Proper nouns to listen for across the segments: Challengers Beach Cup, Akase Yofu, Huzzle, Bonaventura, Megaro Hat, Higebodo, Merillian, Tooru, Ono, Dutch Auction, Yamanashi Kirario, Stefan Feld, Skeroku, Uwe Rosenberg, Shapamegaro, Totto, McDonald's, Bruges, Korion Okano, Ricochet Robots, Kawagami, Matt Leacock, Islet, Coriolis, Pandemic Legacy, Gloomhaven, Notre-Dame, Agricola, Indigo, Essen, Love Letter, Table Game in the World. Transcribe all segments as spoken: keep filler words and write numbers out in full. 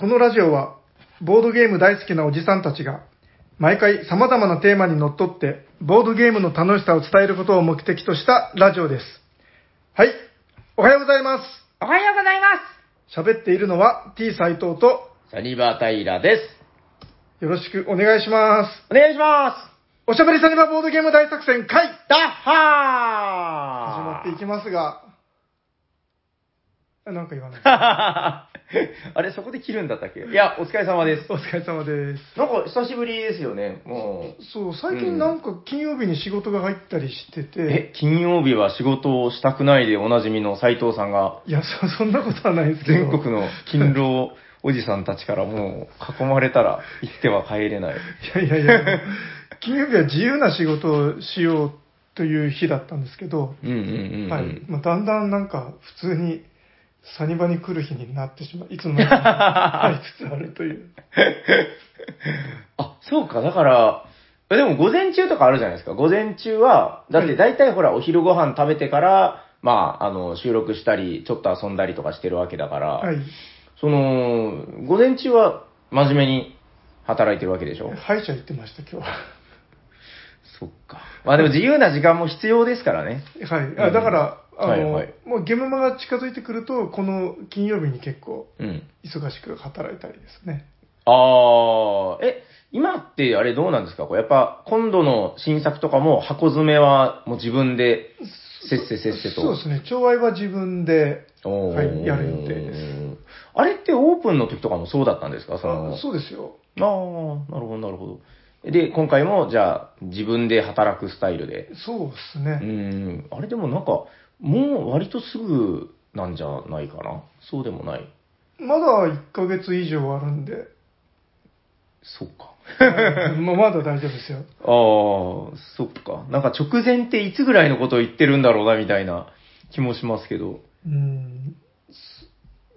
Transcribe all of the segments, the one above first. このラジオはボードゲーム大好きなおじさんたちが毎回様々なテーマにのっとってボードゲームの楽しさを伝えることを目的としたラジオです。はい、おはようございます。おはようございます。喋っているのは T 斉藤とシャニバタイラです。よろしくお願いします。お願いします。おしゃべりシャニバボードゲーム大作戦会ダッハー始まっていきますが、なんか言わない。あれそこで切るんだったっけ？いや、お疲れ様です。お疲れ様です。なんか久しぶりですよね。もう。そう、最近なんか金曜日に仕事が入ったりしてて。うん、え、金曜日は仕事をしたくないでおなじみの斉藤さんが。いや、そ、そんなことはないですけど。全国の勤労おじさんたちからもう囲まれたら生きては帰れない。いやいやいや。金曜日は自由な仕事をしようという日だったんですけど。うんうんうん、うん。はい。まあ、だんだんなんか普通に。サニバに来る日になってしまう。いつもありつつあるという。あ、そうか。だから、でも午前中とかあるじゃないですか。午前中は、だって大体ほら、お昼ご飯食べてから、まあ、あの、収録したり、ちょっと遊んだりとかしてるわけだから、はい、その、午前中は真面目に働いてるわけでしょ。歯医者行ってました、今日は。そっか。まあでも自由な時間も必要ですからね。はい。あ、だから、うんあのはいはい、もうゲームマが近づいてくるとこの金曜日に結構忙しく働いたりですね、うん、ああ、え、今ってあれどうなんですか？こうやっぱ今度の新作とかも箱詰めはもう自分でせっせせっせと そ, そうですね、調和は自分で、はい、やる予定です。あれってオープンの時とかもそうだったんですか？その、あ、そうですよ。ああ、なるほどなるほど。で、今回もじゃあ自分で働くスタイルで。そうですね。うん、あれでもなんかもう割とすぐなんじゃないかな。そうでもない。まだいっかげつ以上あるんで。そっか。まあ、まだ大丈夫ですよ。ああ、そっか。なんか直前っていつぐらいのことを言ってるんだろうなみたいな気もしますけど。うん。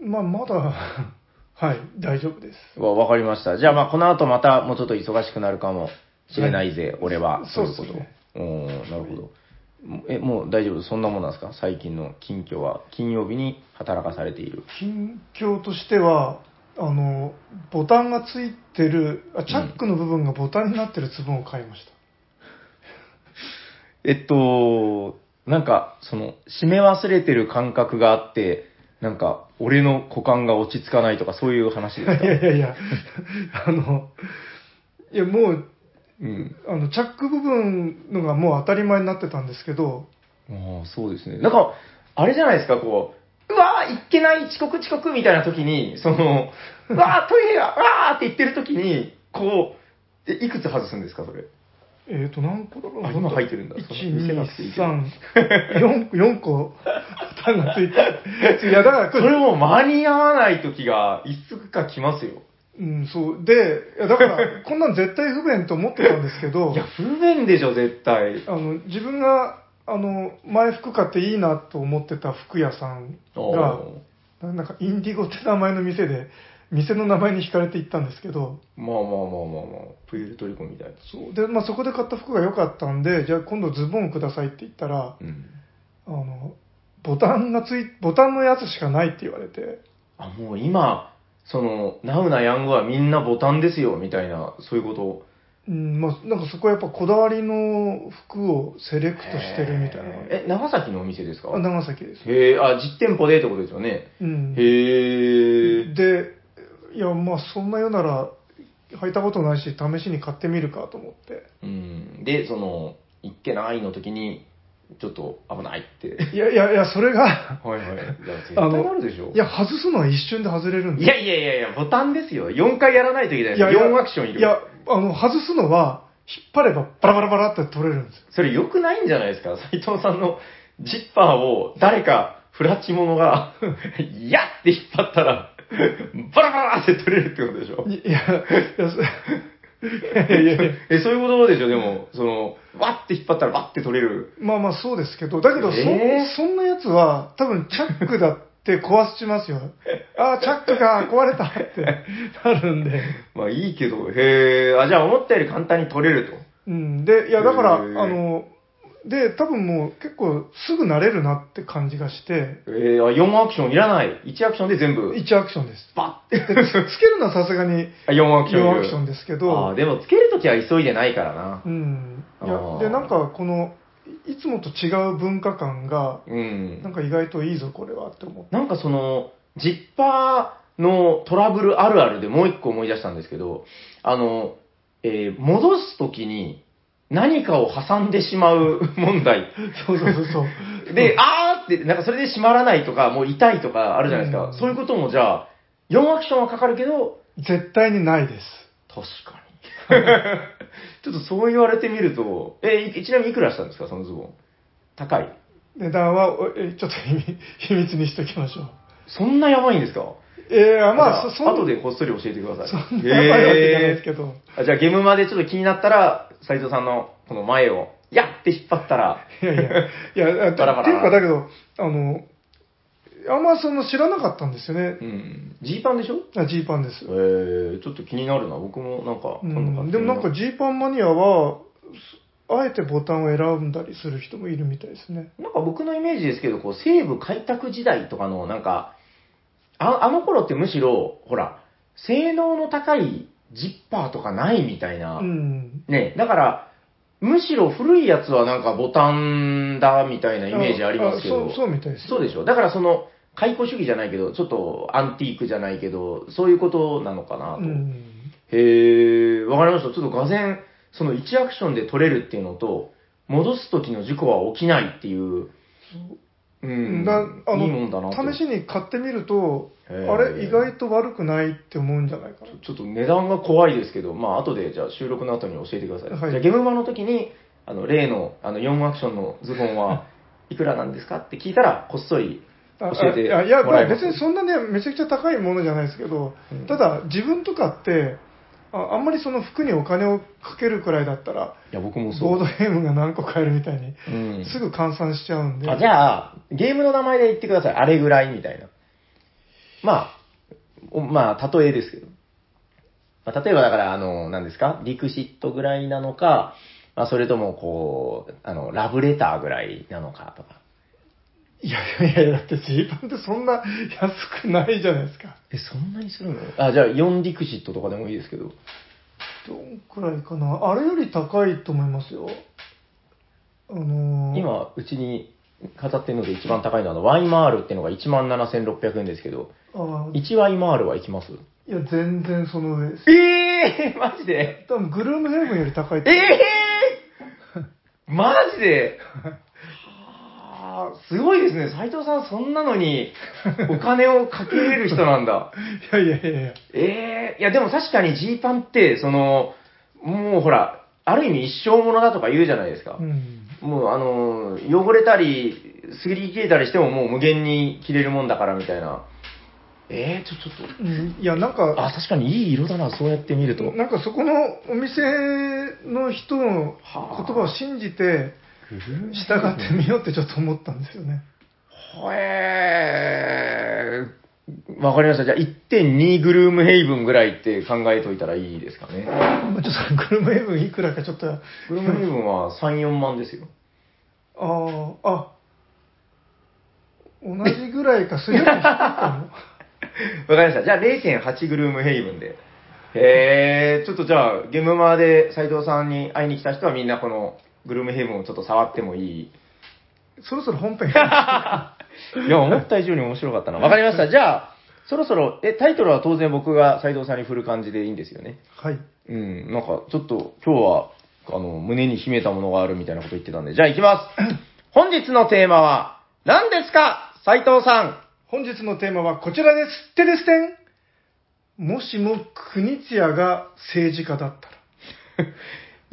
まあ、まだ、はい、大丈夫です。わ、わかりました。じゃあまあこの後またもうちょっと忙しくなるかもしれないぜ、はい、俺は。そういうこと。そうですね。おー、なるほど。え、もう大丈夫？そんなもんなんですか？最近の近況は。金曜日に働かされている近況としては、あのボタンがついてる、あ、チャックの部分がボタンになってるツボンを買いました、うん、えっとなんかその締め忘れてる感覚があって、なんか俺の股間が落ち着かないとかそういう話ですか？いやいやいやあのいやもう、うん、あのチャック部分のがもう当たり前になってたんですけど。ああ、そうですね。なんかあれじゃないですか、こう、うわーいっけない、遅刻遅刻みたいな時に、そのうわートイレがうわーって言ってる時にこう、え、いくつ外すんですかそれ？えっ、ー、と何個だろうな。今入ってるんだ。いち、に、さん、よんこボタンがついて。いやだからそれも間に合わない時がいつか来ますよ。うん、そう。で、いやだから、こんなん絶対不便と思ってたんですけど。いや、不便でしょ、絶対。あの、自分が、あの、前服買っていいなと思ってた服屋さんが、なんか、インディゴって名前の店で、店の名前に惹かれて行ったんですけど。まあまあまあまあまあ、プエルトリコみたいな。そう。で、まあそこで買った服が良かったんで、じゃあ今度ズボンくださいって言ったら、うん、あの、ボタンがつい、ボタンのやつしかないって言われて。あ、もう今、そのナウなヤングはみんなボタンですよみたいな、そういうこと。うん、まあなんかそこはやっぱこだわりの服をセレクトしてるみたいな。え、長崎のお店ですか？あ、長崎です。へえ、あ、実店舗でってことですよね。うん。へえ。で、いや、まあそんなようなら履いたことないし試しに買ってみるかと思って。うん。で、そのいっけないの時に。ちょっと危ないって。いやいやいや、それがはいはい。絶対なるでしょ。いや、外すのは一瞬で外れるんです。いやいやいやいや、ボタンですよ。よんかいやらないといけない。いやいやよんアクションいる。いや、あの外すのは引っ張ればバラバラバラって取れるんですよ。それ良くないんじゃないですか？斉藤さんのジッパーを誰かフラッチ者がいやって引っ張ったらバラバラって取れるってことでしょ。いやいや。え、そういうことでしょ。でもそのわって引っ張ったらわって取れる。まあまあそうですけど、だけど そ,、えー、そんなやつは多分チャックだって壊しますよ。ああ、チャックが壊れたってなるんで。まあいいけど、へえ。あ、じゃあ思ったより簡単に取れると。うんで、いやだからあので、多分もう結構すぐ慣れるなって感じがして。えー、よんアクションいらない。いちアクションで全部。いちアクションです。バッて。つけるのはさすがによんアクション。よんアクションですけど。あ、でもつけるときは急いでないからな。うん。いや、で、なんかこの、いつもと違う文化感が、うん、なんか意外といいぞ、これはって思って。なんかその、ジッパーのトラブルあるあるでもう一個思い出したんですけど、あの、えー、戻すときに、何かを挟んでしまう問題。そうそうそうそう。で、あーって、なんかそれで閉まらないとか、もう痛いとかあるじゃないですか。うん、そういうこともじゃあ、よんアクションはかかるけど、絶対にないです。確かに。ちょっとそう言われてみると、え、ちなみにいくらしたんですか、そのズボン。高い。値段は、え、ちょっと秘密にしときましょう。そんなやばいんですか？えー、まあ、そ後でこっそり教えてください。そんなやばいわけじゃないですけど。えー、じゃあゲームまでちょっと気になったら、斉藤さんのこの前を、やって引っ張ったら。いやいや、いや、バラバラ。っていうかだけど、あの、あんまその知らなかったんですよね。うん。ジーパンでしょ？あ、ジーパンです。えー、ちょっと気になるな。僕もなんか、うん、でもなんかジーパンマニアは、あえてボタンを選んだりする人もいるみたいですね。なんか僕のイメージですけど、こう、西部開拓時代とかのなんか、あ, あの頃ってむしろ、ほら、性能の高いジッパーとかないみたいな。うん、ね。だから、むしろ古いやつはなんかボタンだみたいなイメージありますけど。そう、そうみたいです。そうでしょ。だからその、解雇主義じゃないけど、ちょっとアンティークじゃないけど、そういうことなのかなと。うん、へー、わかりました。ちょっとがぜん、そのいちアクションで取れるっていうのと、戻す時の事故は起きないっていう。うん、だあのいいもんだな試しに買ってみると、あれ意外と悪くないって思うんじゃないかな。ちょっと値段が怖いですけど、まあ後でじゃあ収録の後に教えてください。はい、じゃあゲーム版の時にあの例のあのよんアクションのズボンはいくらなんですかって聞いたらこっそり教えてもらえます。いや、まあ、別にそんなねめちゃくちゃ高いものじゃないですけど、うん、ただ自分とかって。あ, あんまりその服にお金をかけるくらいだったら、いや僕もそうボードゲームが何個買えるみたいに、うん、すぐ換算しちゃうんで。あ、じゃあ、ゲームの名前で言ってください。あれぐらいみたいな。まあ、まあ、例えですけど。まあ、例えばだから、あの、何ですか？リクシットぐらいなのか、まあ、それともこう、あの、ラブレターぐらいなのかとか。いやいやいや、だってジーパンってそんな安くないじゃないですか。え、そんなにするの？あ、じゃあよんリクシットとかでもいいですけど。どんくらいかな。あれより高いと思いますよ。あのー、今、うちに語ってるので一番高いのは、ワイマールっていうのが いちまんななせんろっぴゃく 円ですけど、いちワイマールはいきます？いや、全然その上です。えぇー、マジで？多分グルームヘブンより高い。えぇーマジであ、すごいですね。斉藤さん、そんなのにお金をかけれる人なんだ。いやいやいやいや。ええー、いやでも確かにジーパンって、その、もうほら、ある意味一生ものだとか言うじゃないですか。うん、もうあの、汚れたり、すり切れたりしてももう無限に着れるもんだからみたいな。ええー、ちょ、ちょっと。うん、いやなんか。あ、確かにいい色だな、そうやって見ると。なんかそこのお店の人の言葉を信じて、従ってみようってちょっと思ったんですよね。へぇー。わかりました。じゃあ いってんに グルームヘイブンぐらいって考えといたらいいですかね。ちょっとグルームヘイブンいくらかちょっと。グルームヘイブンはさん、よんまんですよ。ああ、あ、同じぐらいかするようにしてたの。わかりました。じゃあ れいてんはち グルームヘイブンで。へぇー。ちょっとじゃあゲームマーで斉藤さんに会いに来た人はみんなこのグルームヘイブンをちょっと触ってもいい？そろそろ本編。いや、思った以上に面白かったな。わかりました。じゃあ、そろそろ、え、タイトルは当然僕が斉藤さんに振る感じでいいんですよね。はい。うん、なんかちょっと今日は、あの、胸に秘めたものがあるみたいなこと言ってたんで、じゃあ行きます。本日のテーマは、何ですか？斉藤さん。本日のテーマはこちらです。てれすてん。もしも国津屋が政治家だったら。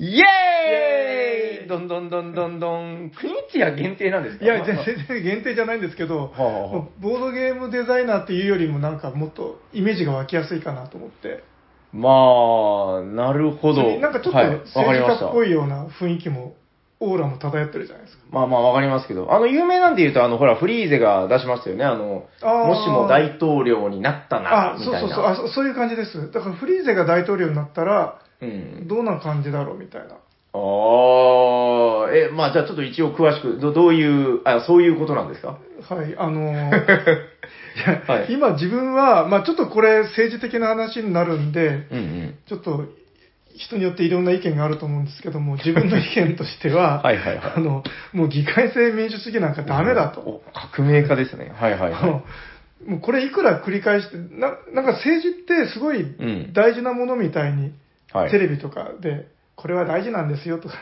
イエーイ！どんどんどんどんどん。国津屋限定なんですか？いや、全然限定じゃないんですけど、はあはあ、ボードゲームデザイナーっていうよりもなんかもっとイメージが湧きやすいかなと思って。まあ、なるほど。なんかちょっと政治家っぽいような雰囲気も、オーラも漂ってるじゃないですか。まあまあわかりますけど、あの有名なんで言うと、あのほら、フリーゼが出しましたよね。あの、あもしも大統領になったな、あみたいな。あ、そうそうそう、あ、そういう感じです。だからフリーゼが大統領になったら、うん、どんな感じだろうみたいな。ああ、え、まあじゃあちょっと一応詳しく、ど, どういう、あ、そういうことなんですか？はい、あのーはい、今自分は、まあちょっとこれ政治的な話になるんで、うんうん、ちょっと人によっていろんな意見があると思うんですけども、自分の意見としては、はいはいはい、あの、もう議会制民主主義なんかダメだと。おお、革命家ですね。はいはいはい。もうこれいくら繰り返して、な, なんか政治ってすごい大事なものみたいに、うんはい、テレビとかで、これは大事なんですよとか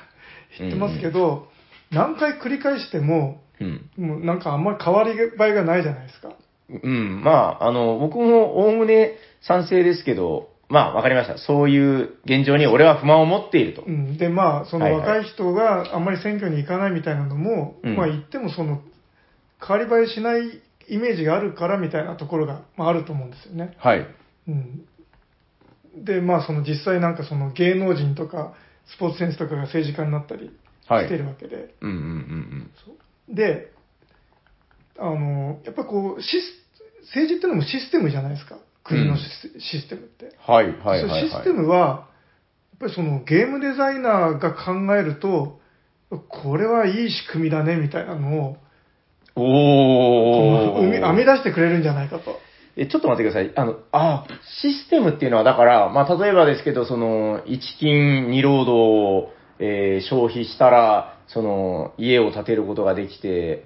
言ってますけど、うんうん、何回繰り返しても、うん、もうなんかあんまり変わり映えがないじゃないですか。うん、まあ、あの、僕もおおむね賛成ですけど、まあ、わかりました。そういう現状に俺は不満を持っていると。うん、で、まあ、その若い人があんまり選挙に行かないみたいなのも、はいはい、まあ言ってもその、変わり映えしないイメージがあるからみたいなところが、まあ、あると思うんですよね。はい。うん。で、まあ、その実際なんかその芸能人とか、スポーツ選手とかが政治家になったりしてるわけで、はいうんうんうんうん、で、あのやっぱこうシス政治ってのもシステムじゃないですか、国のシス、うん、システムって、はいはいはいはい、システムはやっぱりそのゲームデザイナーが考えるとこれはいい仕組みだねみたいなのをおー編み出してくれるんじゃないかと。え、ちょっと待ってください。あの、あ、システムっていうのは、だから、まあ、例えばですけど、その、一金二労働を、えー、消費したら、その、家を建てることができて、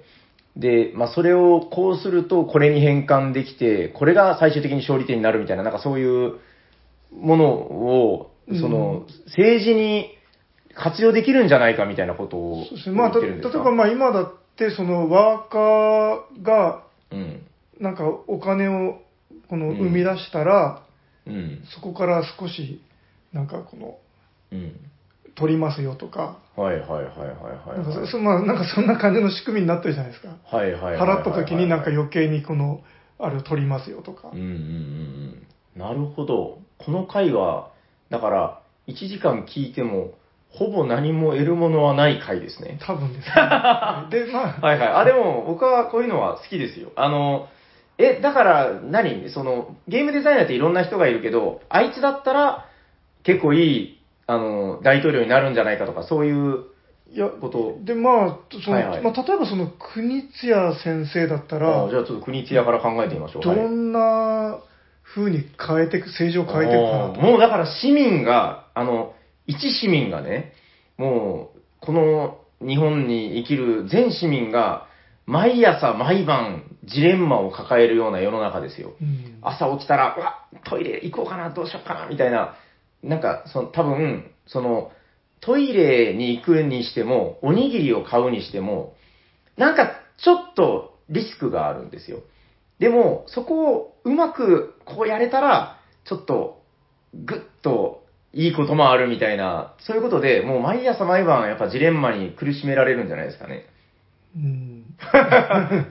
で、まあ、それをこうすると、これに変換できて、これが最終的に勝利点になるみたいな、なんかそういうものを、その、うん、政治に活用できるんじゃないかみたいなことを言ってるんですか？まあ、例えば、まあ、今だって、その、ワーカーが、うん、なんかお金をこの生み出したら、うんうん、そこから少しなんかこの、うん、取りますよとか、はいはいはいはいはい、なんかそ、まあ、なんかそんな感じの仕組みになってるじゃないですか。はいはいはいはいはい、払った時になんか余計にこのあれを取りますよとか。うんうんうん、なるほど。この回はだからいちじかん聞いてもほぼ何も得るものはない回ですね。多分です、ね。でまあはいはい。あ、でも僕はこういうのは好きですよ。あの。え、だから何、その、ゲームデザイナーっていろんな人がいるけど、あいつだったら結構いい、あの、大統領になるんじゃないかとか、そういうこと。で、まあ、その、はいはい、まあ、例えばその、国津屋先生だったら、あ、じゃあちょっと国津屋から考えてみましょう。どんな風に変えていく、政治を変えていくかなと。もうだから市民が、あの、一市民がね、もう、この日本に生きる全市民が、毎朝毎晩ジレンマを抱えるような世の中ですよ。うん、朝起きたら、うわ、トイレ行こうかな、どうしようかなみたいな、なんかその多分そのトイレに行くにしてもおにぎりを買うにしてもなんかちょっとリスクがあるんですよ。でもそこをうまくこうやれたらちょっとグッといいこともあるみたいな、そういうことでもう毎朝毎晩やっぱジレンマに苦しめられるんじゃないですかね。うん、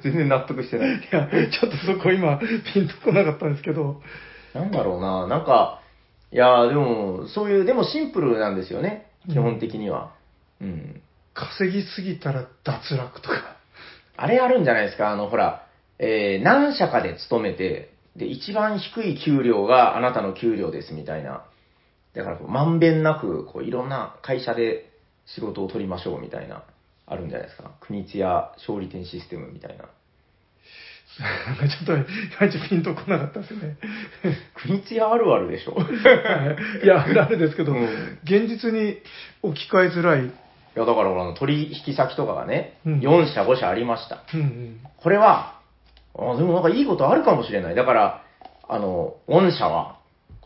全然納得してない。いや、ちょっとそこ今、ピンとこなかったんですけど。なんだろうな、なんか、いや、でも、そういう、でもシンプルなんですよね、基本的には。うん。うん、稼ぎすぎたら脱落とか。あれあるんじゃないですか、あの、ほら、えー、何社かで勤めて、で、一番低い給料があなたの給料ですみたいな。だから、まんべんなく、こう、いろんな会社で仕事を取りましょうみたいな。あるんじゃないですか、国津屋勝利点システムみたいな。ちょっと、ちょっとピンとこなかったですね。国津屋あるあるでしょ。いや、あるあるですけど、うん、現実に置き換えづらい。いや、だから、あの、取引先とかがね、うん、よん社ご社ありました。うんうん、これは、あ、でもなんかいいことあるかもしれない。だから、あの、御社は、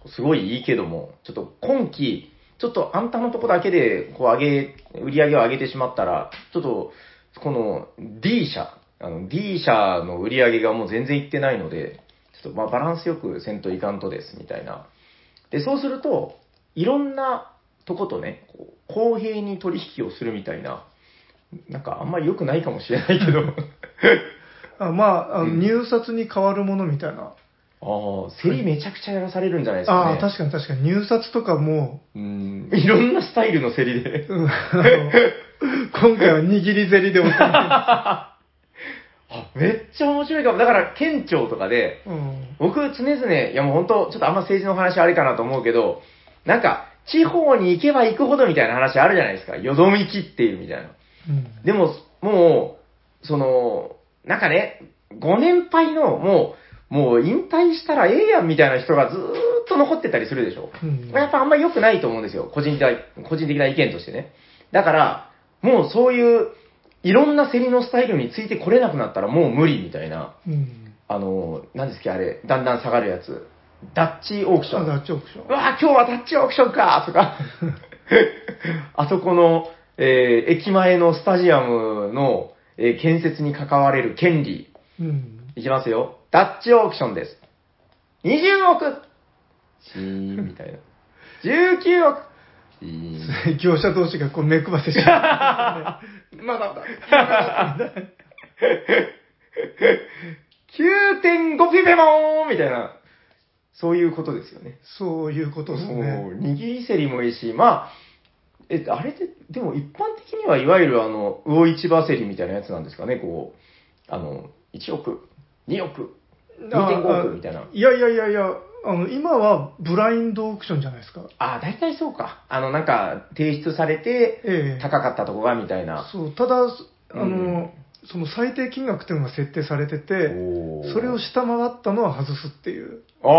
すごいいいけども、ちょっと今期、ちょっとあんたのとこだけでこう上げ、売り上げを上げてしまったら、ちょっとこの D 社、あの D 社の売り上げがもう全然いってないので、ちょっとまあバランスよくせんといかんとです、みたいな。で、そうすると、いろんなとことね、こう公平に取引をするみたいな、なんかあんまり良くないかもしれないけど。あ、まあ、あの入札に変わるものみたいな。ああ、競りめちゃくちゃやらされるんじゃないですかね。ああ、確かに確かに。入札とかも。うん。いろんなスタイルの競りで。うん。今回は握り競りでおすすめ。あ、めっちゃ面白いかも。だから、県庁とかで、うん、僕常々、いやもう本当、ちょっとあんま政治の話あれかなと思うけど、なんか、地方に行けば行くほどみたいな話あるじゃないですか。よどみ切っているみたいな。うん、でも、もう、その、なんかね、ご年配の、もう、もう引退したらええやんみたいな人がずーっと残ってたりするでしょ。うん、やっぱあんま良くないと思うんですよ。個人的な、個人的な意見としてね。だから、もうそういう、いろんな競りのスタイルについてこれなくなったらもう無理みたいな。うん、あの、何ですっけ、あれ、だんだん下がるやつ。ダッチオークション。あ、ダッチオークション。うわ、今日はダッチオークションかとか。あそこの、えー、駅前のスタジアムの、えー、建設に関われる権利。うん、いきますよ。ダッチオークションです。にじゅうおくシーンみたいな。じゅうきゅうおくシーン。業者同士がこう目くばせしてる。まだまだ。まだきゅうてんご ピペモンみたいな。そういうことですよね。そういうことですね。もう、握り競りもいいし、まあ、え、あれって、でも一般的にはいわゆるあの、魚市場競りみたいなやつなんですかね、こう、あの、いちおく、におく、にてんごおくみたいな。いやいやいやいや、あの、今はブラインドオークションじゃないですか。ああ、大体そうか。あの、なんか、提出されて、高かったとこが、みたいな。ええ、そう、ただ、あの、うんその最低金額っていうのが設定されてて、それを下回ったのは外すっていう。ああ、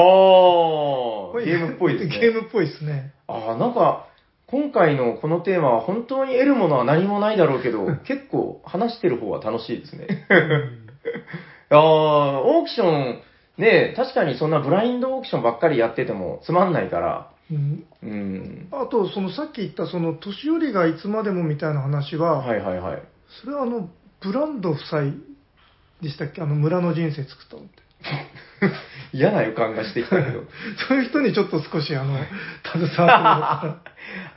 ゲームっぽいですね。ゲームっぽいですね。ああ、なんか、今回のこのテーマは本当に得るものは何もないだろうけど、結構話してる方は楽しいですね。ああ、オークション、ね、確かにそんなブラインドオークションばっかりやっててもつまんないから。うんうん、あと、そのさっき言った、その年寄りがいつまでもみたいな話は、はいはいはい。それはあの、ブランド夫妻でしたっけ？あの村の人生作ったのって。嫌な予感がしてきたけど。そういう人にちょっと少しあの、携わってもらった。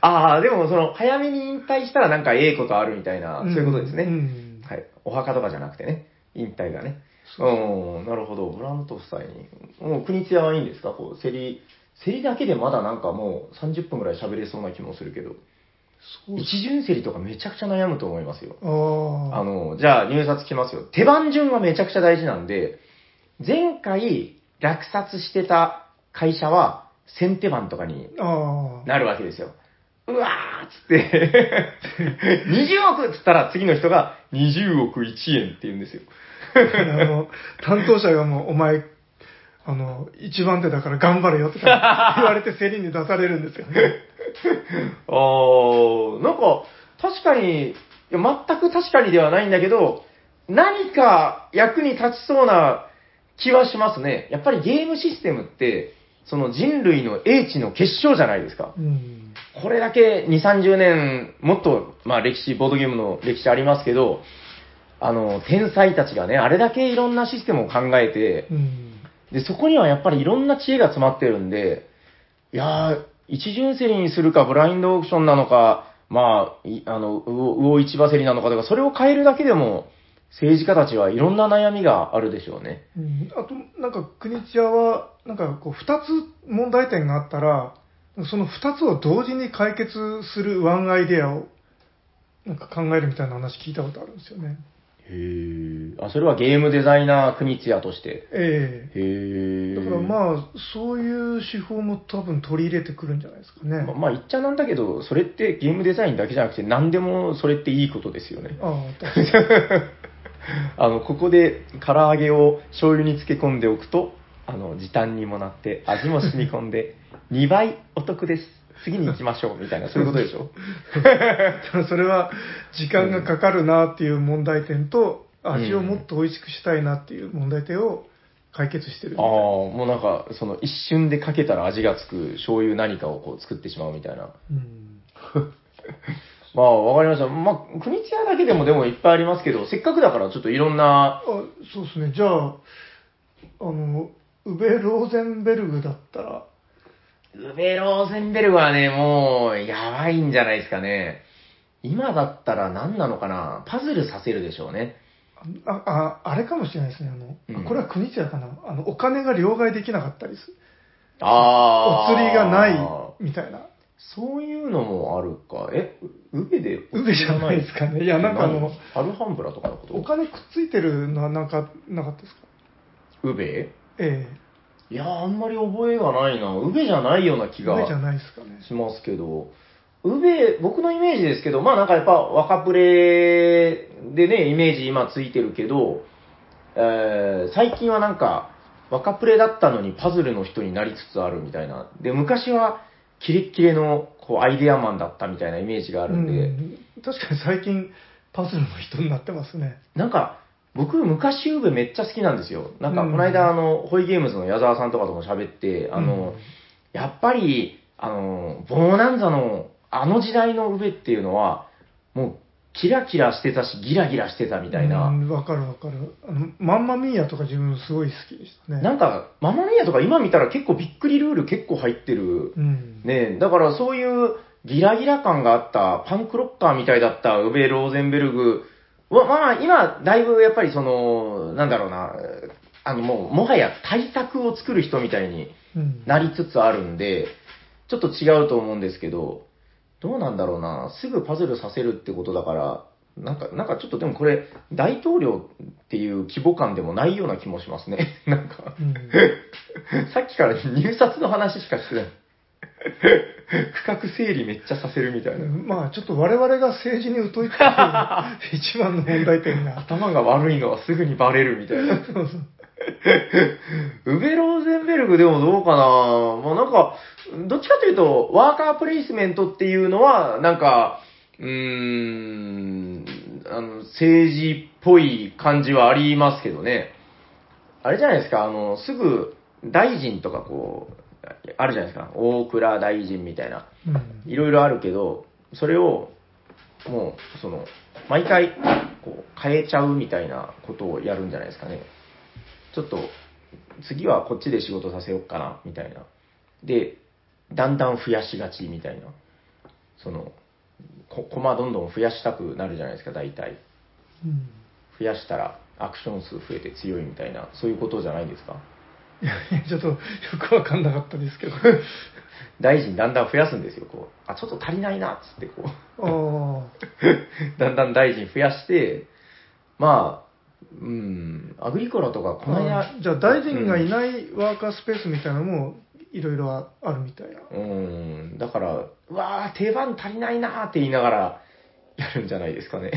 ああ、でもその、早めに引退したらなんかええことあるみたいな、うん、そういうことですね、うん。はい。お墓とかじゃなくてね、引退がね。うん、なるほど。ブランド夫妻に。もう国津屋はいいんですか？こう、競り、競りだけでまだなんかもうさんじゅっぷんぐらい喋れそうな気もするけど。一巡競りとかめちゃくちゃ悩むと思いますよ。ああの、じゃあ入札来ますよ。手番順はめちゃくちゃ大事なんで、前回落札してた会社は先手番とかになるわけですよ。うわーっつって、にじゅうおくっつったら次の人がにじゅうおくいちえんって言うんですよ。あの、担当者がもうお前、あの、一番手だから頑張れよって言われて競りに出されるんですよね。あー、なんか、確かに、いや、全く確かにではないんだけど、何か役に立ちそうな気はしますね。やっぱりゲームシステムって、その人類の英知の結晶じゃないですか。うん、これだけにじゅう、さんじゅうねん、もっと、まあ歴史、ボードゲームの歴史ありますけど、あの、天才たちがね、あれだけいろんなシステムを考えて、うん、で、そこにはやっぱりいろんな知恵が詰まってるんで、いやー、一巡競りにするか、ブラインドオークションなのか、まあ、あの、魚市場競りなのかとか、それを変えるだけでも、政治家たちはいろんな悩みがあるでしょうね。うん、あと、なんか、国千谷は、なんか、こう、二つ問題点があったら、その二つを同時に解決するワンアイデアを、なんか考えるみたいな話聞いたことあるんですよね。へえ。あ、それはゲームデザイナー国津屋として。ええ。へえ。だからまあ、そういう手法も多分取り入れてくるんじゃないですかね。まあ、まあ、言っちゃなんだけど、それってゲームデザインだけじゃなくて、何でもそれっていいことですよね。ああ、確かに。あの、ここで唐揚げを醤油に漬け込んでおくと、あの、時短にもなって、味も染み込んで、にばいお得です。次に行きましょうみたいな、そういうことでしょ。それは時間がかかるなっていう問題点と、味をもっと美味しくしたいなっていう問題点を解決してるみたいな、うん、ああ、もうなんかその一瞬でかけたら味がつく醤油何かをこう作ってしまうみたいな、うん、まあわかりました。まあ国津屋だけでもでもいっぱいありますけど、せっかくだからちょっといろんな、あ、そうですね。じゃあ、あのウベローゼンベルグだったら、ウベローゼンベルグはね、もう、やばいんじゃないですかね。今だったら何なのかな？パズルさせるでしょうね。あ、あ、あれかもしれないですね。あの、うん、これは国津屋かな。あの、お金が両替できなかったりする。ああ。お釣りがない、みたいな。そういうのもあるか。え、ウベでウベじゃないですかね。いや、なんかあの、アルハンブラとかのこと？お金くっついてるのはなんか、なかったですか？ウベ？ええ。いやあんまり覚えがないな。宇部じゃないような気がしますけど、宇部、僕のイメージですけど、まあなんかやっぱ若プレでね、イメージ今ついてるけど、えー、最近はなんか若プレだったのにパズルの人になりつつあるみたいな。で、昔はキレッキレのこうアイデアマンだったみたいなイメージがあるんで、うん、確かに最近パズルの人になってますね。なんか僕昔宇部めっちゃ好きなんですよ。なんかこの間あの、うん、ホイゲームズの矢沢さんとかとも喋って、あの、うん、やっぱりあのボーナンザのあの時代の宇部っていうのはもうキラキラしてたしギラギラしてたみたいな。うん、わかるわかる。あのマンマミーヤとか自分すごい好きでしたね。なんかマンマミーヤとか今見たら結構びっくりルール結構入ってる、うん、ね。だからそういうギラギラ感があったパンクロッカーみたいだった宇部ローゼンベルグ。まあ今、だいぶやっぱりその、なんだろうな、あのもう、もはや対策を作る人みたいになりつつあるんで、ちょっと違うと思うんですけど、どうなんだろうな、すぐパズルさせるってことだから、なんか、なんかちょっとでもこれ、大統領っていう規模感でもないような気もしますね。なんか、うん、さっきから入札の話しかしてない。区画整理めっちゃさせるみたいな。まあちょっと我々が政治に疎いっていう一番の問題点が頭が悪いのはすぐにバレるみたいな。そうそう。ウベローゼンベルグでもどうかな。まあなんかどっちかというとワーカープレイスメントっていうのはなんかうーんあの政治っぽい感じはありますけどね。あれじゃないですか。あのすぐ大臣とかこう。あるじゃないですか。大蔵大臣みたいな。いろいろあるけど、それを、もう、その、毎回、こう、変えちゃうみたいなことをやるんじゃないですかね。ちょっと、次はこっちで仕事させようかな、みたいな。で、だんだん増やしがち、みたいな。その、こ、コマどんどん増やしたくなるじゃないですか、大体。うん、増やしたら、アクション数増えて強いみたいな、そういうことじゃないですか。いやいやちょっとよくわかんなかったですけど大臣だんだん増やすんですよ。こうあちょっと足りないなっつってこうだんだん大臣増やしてまあうんアグリコラとかこの間じゃあ大臣がいないワーカースペースみたいなのもいろいろあるみたいな。うんだからうわー定番足りないなーって言いながらやるんじゃないですかね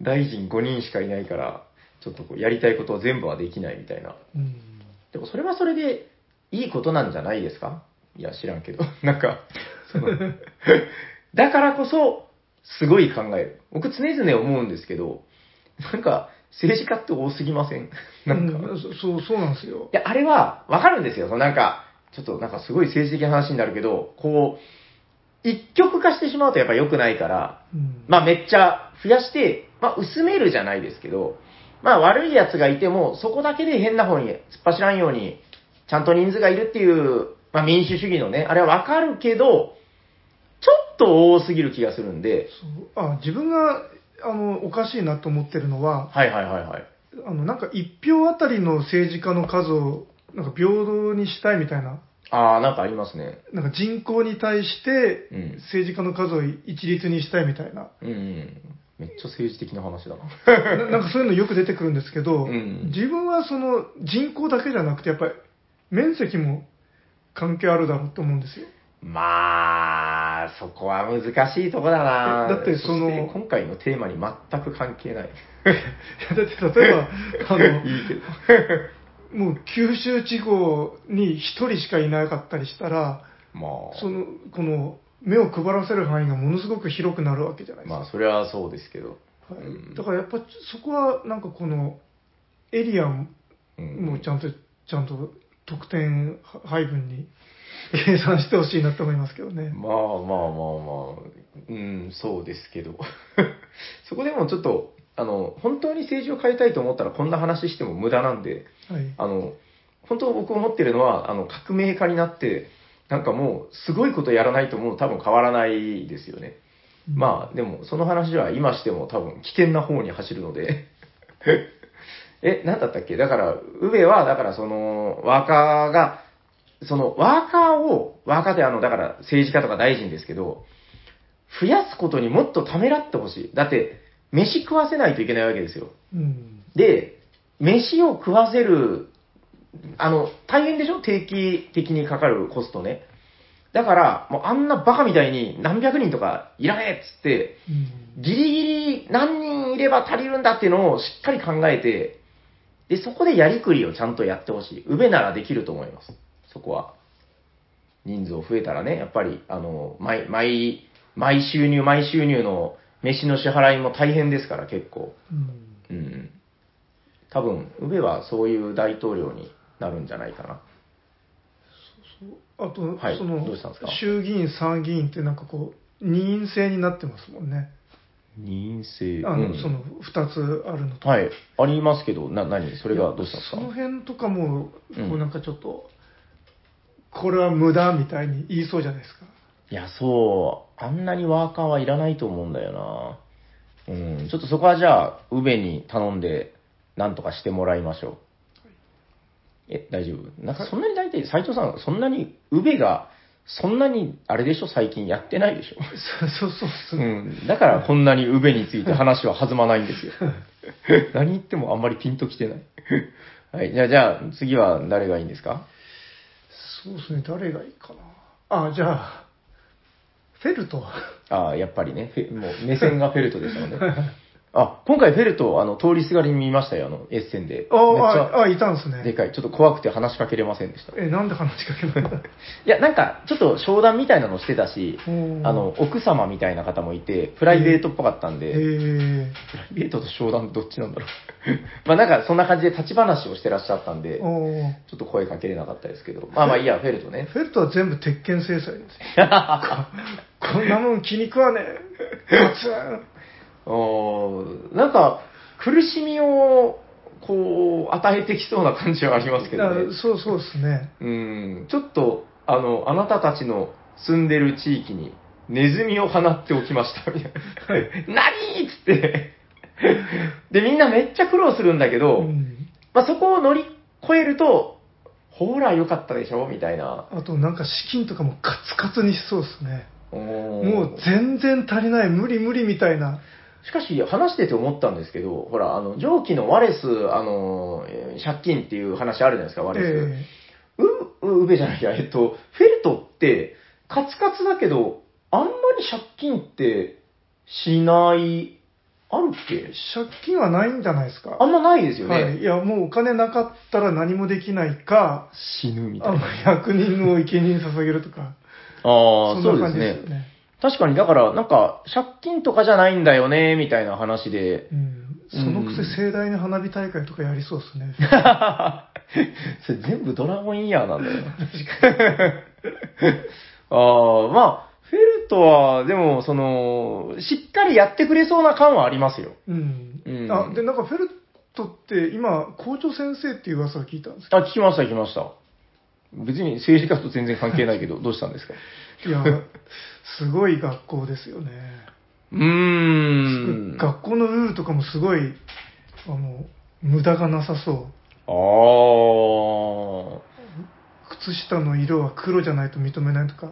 大臣ごにんしかいないからちょっとこうやりたいことを全部はできないみたいな、うん、でもそれはそれでいいことなんじゃないですか。いや知らんけどなんかそのだからこそすごい考える。僕常々思うんですけどなんか政治家って多すぎませんなんか、うん、そうそうなんですよ。いやあれはわかるんですよ。そのなんかちょっとなんかすごい政治的な話になるけどこう一極化してしまうとやっぱ良くないから、うん、まあめっちゃ増やしてまあ薄めるじゃないですけどまあ悪い奴がいても、そこだけで変な方に突っ走らんように、ちゃんと人数がいるっていう、まあ民主主義のね、あれはわかるけど、ちょっと多すぎる気がするんで。そうあ自分が、あの、おかしいなと思ってるのは、はいはいはいはい。あの、なんか一票あたりの政治家の数を、なんか平等にしたいみたいな。ああ、なんかありますね。なんか人口に対して、政治家の数を一律にしたいみたいな。うん。うんうんめっちゃ政治的な話だなな。なんかそういうのよく出てくるんですけど、うん、自分はその人口だけじゃなくてやっぱり面積も関係あるだろうと思うんですよ。まあそこは難しいとこだな。だってそのそして今回のテーマに全く関係ない。だって例えばあのいいけどもう九州地方に一人しかいなかったりしたら、まあそのこの目を配らせる範囲がものすごく広くなるわけじゃないですか。まあそれはそうですけど、はいうん、だからやっぱそこはなんかこのエリアもちゃんと、うん、ちゃんと得点配分に計算してほしいなと思いますけどね。まあまあまあまあうんそうですけどそこでもちょっとあの本当に政治を変えたいと思ったらこんな話しても無駄なんで、はい、あの本当僕思ってるのはあの革命家になってなんかもうすごいことやらないともう多分変わらないですよね、うん、まあでもその話は今しても多分危険な方に走るのでえ、なんだったっけだから宇部はだからそのワーカーがそのワーカーをワーカーってあのだから政治家とか大臣ですけど増やすことにもっとためらってほしい。だって飯食わせないといけないわけですよ、うん、で飯を食わせるあの、大変でしょ？定期的にかかるコストね。だから、もうあんなバカみたいに何百人とかいらねえっつって、うん、ギリギリ何人いれば足りるんだっていうのをしっかり考えて、で、そこでやりくりをちゃんとやってほしい。宇部ならできると思います。そこは。人数増えたらね、やっぱり、あの、毎、毎、毎収入、毎収入の飯の支払いも大変ですから、結構。うん。うん、多分、宇部はそういう大統領になるんじゃないかな。あと、はい、その衆議院参議院ってなんかこう二院制になってますもんね。二院制、あの、うん、そのふたつあるのと、はい、ありますけど、な何それがどうしたんですか。その辺とかもこうなんかちょっと、うん、これは無駄みたいに言いそうじゃないですか。いや、そう、あんなにワーカーはいらないと思うんだよな。うん、ちょっとそこはじゃあ宇部に頼んでなんとかしてもらいましょう。え、大丈夫？なんかそんなに大体、斉藤さん、そんなに、宇部が、そんなに、あれでしょ、最近やってないでしょ。そうそうそう。うん。だから、こんなに宇部について話は弾まないんですよ。何言ってもあんまりピンときてない。はい。じゃあ、じゃあ、次は誰がいいんですか？そうですね、誰がいいかな。あ、じゃあ、フェルト。あ、やっぱりね、もう目線がフェルトでしたもんね。あ、今回フェルト、あの、通りすがりに見ましたよ、あの、エッセンで。ああ、あ、いたんですね。でかい。ちょっと怖くて話しかけれませんでした。え、なんで話しかけられた？いや、なんか、ちょっと商談みたいなのしてたし、あの、奥様みたいな方もいて、プライベートっぽかったんで、えー、プライベートと商談どっちなんだろう。まあなんか、そんな感じで立ち話をしてらっしゃったんで、ちょっと声かけれなかったですけど、まあまあいいや、フェルトね。フェルトは全部鉄拳制裁です。こんなもん気に食わねえ。ガツン。おなんか苦しみをこう与えてきそうな感じはありますけどね。そうそうですね。うん、ちょっとあのあなたたちの住んでる地域にネズミを放っておきましたみたいな。何っつってでみんなめっちゃ苦労するんだけど、うん、まあ、そこを乗り越えるとほら良かったでしょみたいな。あとなんか資金とかもカツカツにしそうですね。もう全然足りない無理無理みたいな。しかし話してて思ったんですけど、ほらあの上記のワレス、あの借金っていう話あるじゃないですか。ワレス、えー、ううべじゃないや、えっとフェルトってカツカツだけどあんまり借金ってしない、あるっけ？借金はないんじゃないですか。あんまないですよね。はい、いやもうお金なかったら何もできないか死ぬみたいな。ひゃくにんを生贄に捧げるとか。ああ、そうですね。確かに、だから、なんか、借金とかじゃないんだよね、みたいな話で。うん、そのくせ盛大な花火大会とかやりそうですね。それ全部ドラゴンイヤーなんだよ。確かに。ああ、まあ、フェルトは、でも、その、しっかりやってくれそうな感はありますよ。うん。うん、あ、で、なんかフェルトって、今、校長先生っていう噂を聞いたんですけど。あ、聞きました、聞きました。別に政治家と全然関係ないけど、どうしたんですか？いや、すごい学校ですよね。うーん。学校のルールとかもすごい、あの、無駄がなさそう。ああ。靴下の色は黒じゃないと認めないとか、い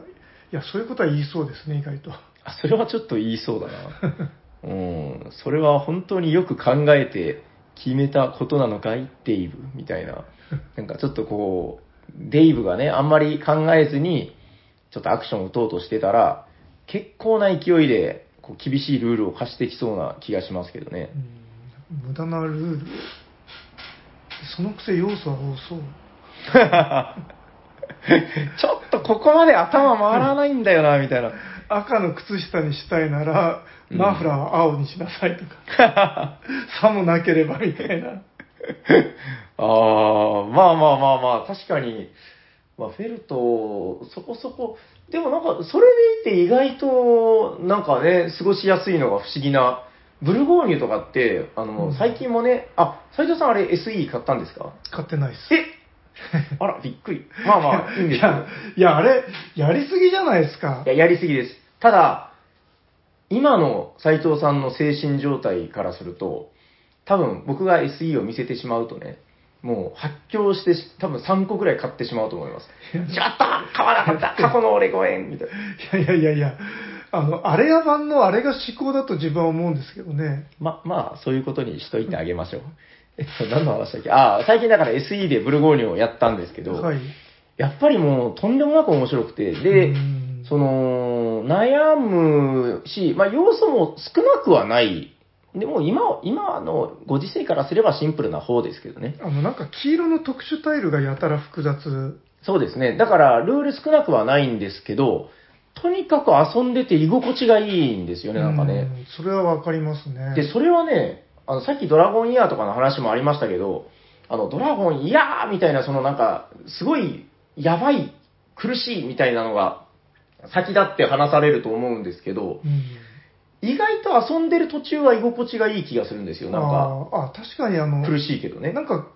や、そういうことは言いそうですね、意外と。あ、それはちょっと言いそうだな。うん。それは本当によく考えて決めたことなのかい？デイブみたいな。なんかちょっとこう、デイブがね、あんまり考えずに、ちょっとアクションを打とうとしてたら、結構な勢いで、こう、厳しいルールを課してきそうな気がしますけどね。うん、無駄なルール。そのくせ要素は多そう。ちょっとここまで頭回らないんだよな、みたいな。赤の靴下にしたいなら、マフラーは青にしなさいとか。さもなければ、みたいな。ああ、まあまあまあまあ、確かに、まあ、フェルト、そこそこ、でもなんか、それでいて意外と、なんかね、過ごしやすいのが不思議な、ブルゴーニュとかって、あの、うん、最近もね、あ、斉藤さんあれ エスイー 買ったんですか？買ってないっす。えあら、びっくり。まあまあ、いいんですけど。いや、あれ、やりすぎじゃないですか。いや、やりすぎです。ただ、今の斉藤さんの精神状態からすると、多分僕が エスイー を見せてしまうとね、もう発狂して、多分さんこくらい買ってしまうと思います。やった買わなかった過去の俺ごえんみたいな。いやいやいやいや、あの、あれや版のあれが至高だと自分は思うんですけどね。ま、まあ、そういうことにしといてあげましょう。えっと、何の話だっけ？ああ、最近だから エスイー でブルゴーニュをやったんですけど、はい、やっぱりもうとんでもなく面白くて、で、その、悩むし、まあ、要素も少なくはない。でも今、今のご時世からすればシンプルな方ですけどね。あの、なんか黄色の特殊タイルがやたら複雑。そうですね。だから、ルール少なくはないんですけど、とにかく遊んでて居心地がいいんですよね、なんかね。うん、それはわかりますね。で、それはね、あの、さっきドラゴンイヤーとかの話もありましたけど、あの、ドラゴンイヤーみたいな、そのなんか、すごい、やばい、苦しいみたいなのが、先立って話されると思うんですけど、うん、意外と遊んでる途中は居心地がいい気がするんですよ、なんか。ああ、確かにあの、苦しいけどね。なんか、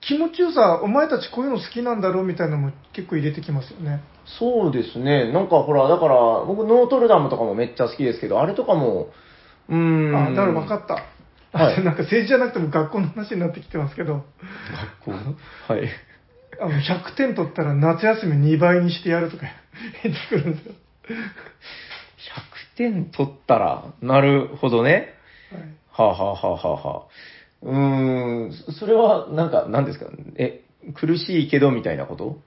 気持ちよさ、お前たちこういうの好きなんだろうみたいなのも結構入れてきますよね。そうですね。なんかほら、だから、僕、ノートルダムとかもめっちゃ好きですけど、あれとかも、うーん。あ、だから分かった。はい、なんか政治じゃなくても学校の話になってきてますけど。学校はい。あの、ひゃくてん取ったら夏休みにばいにしてやるとか言ってくるんですよ。ひゃくてん取ったら、なるほどね。はい、はあ、はあははあ、はあ。うーん、それは、なんか、何ですか、え、苦しいけどみたいなこと？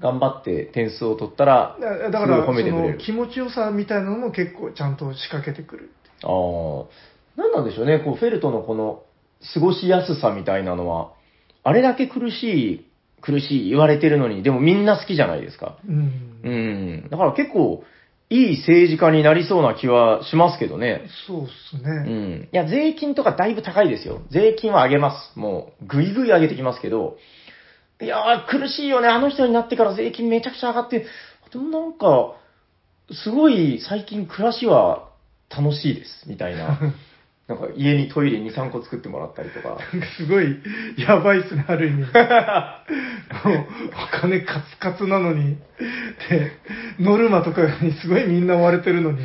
頑張って点数を取ったら、だから、褒めてくれる。その気持ちよさみたいなのも結構ちゃんと仕掛けてくる。ああ、なんなんでしょうね、こう、フェルトのこの、過ごしやすさみたいなのは、あれだけ苦しい、苦しい言われてるのに、でもみんな好きじゃないですか。うん。うん。だから結構、いい政治家になりそうな気はしますけどね。そうっすね。うん。いや、税金とかだいぶ高いですよ。税金は上げます。もう、ぐいぐい上げてきますけど、いやー、苦しいよね。あの人になってから税金めちゃくちゃ上がって、でもなんか、すごい最近暮らしは楽しいです、みたいな。なんか家にトイレに、さんこ作ってもらったりとか。なんかすごい、やばいっすね、ある意味。お金カツカツなのに。で、ノルマとかにすごいみんな追われてるのに。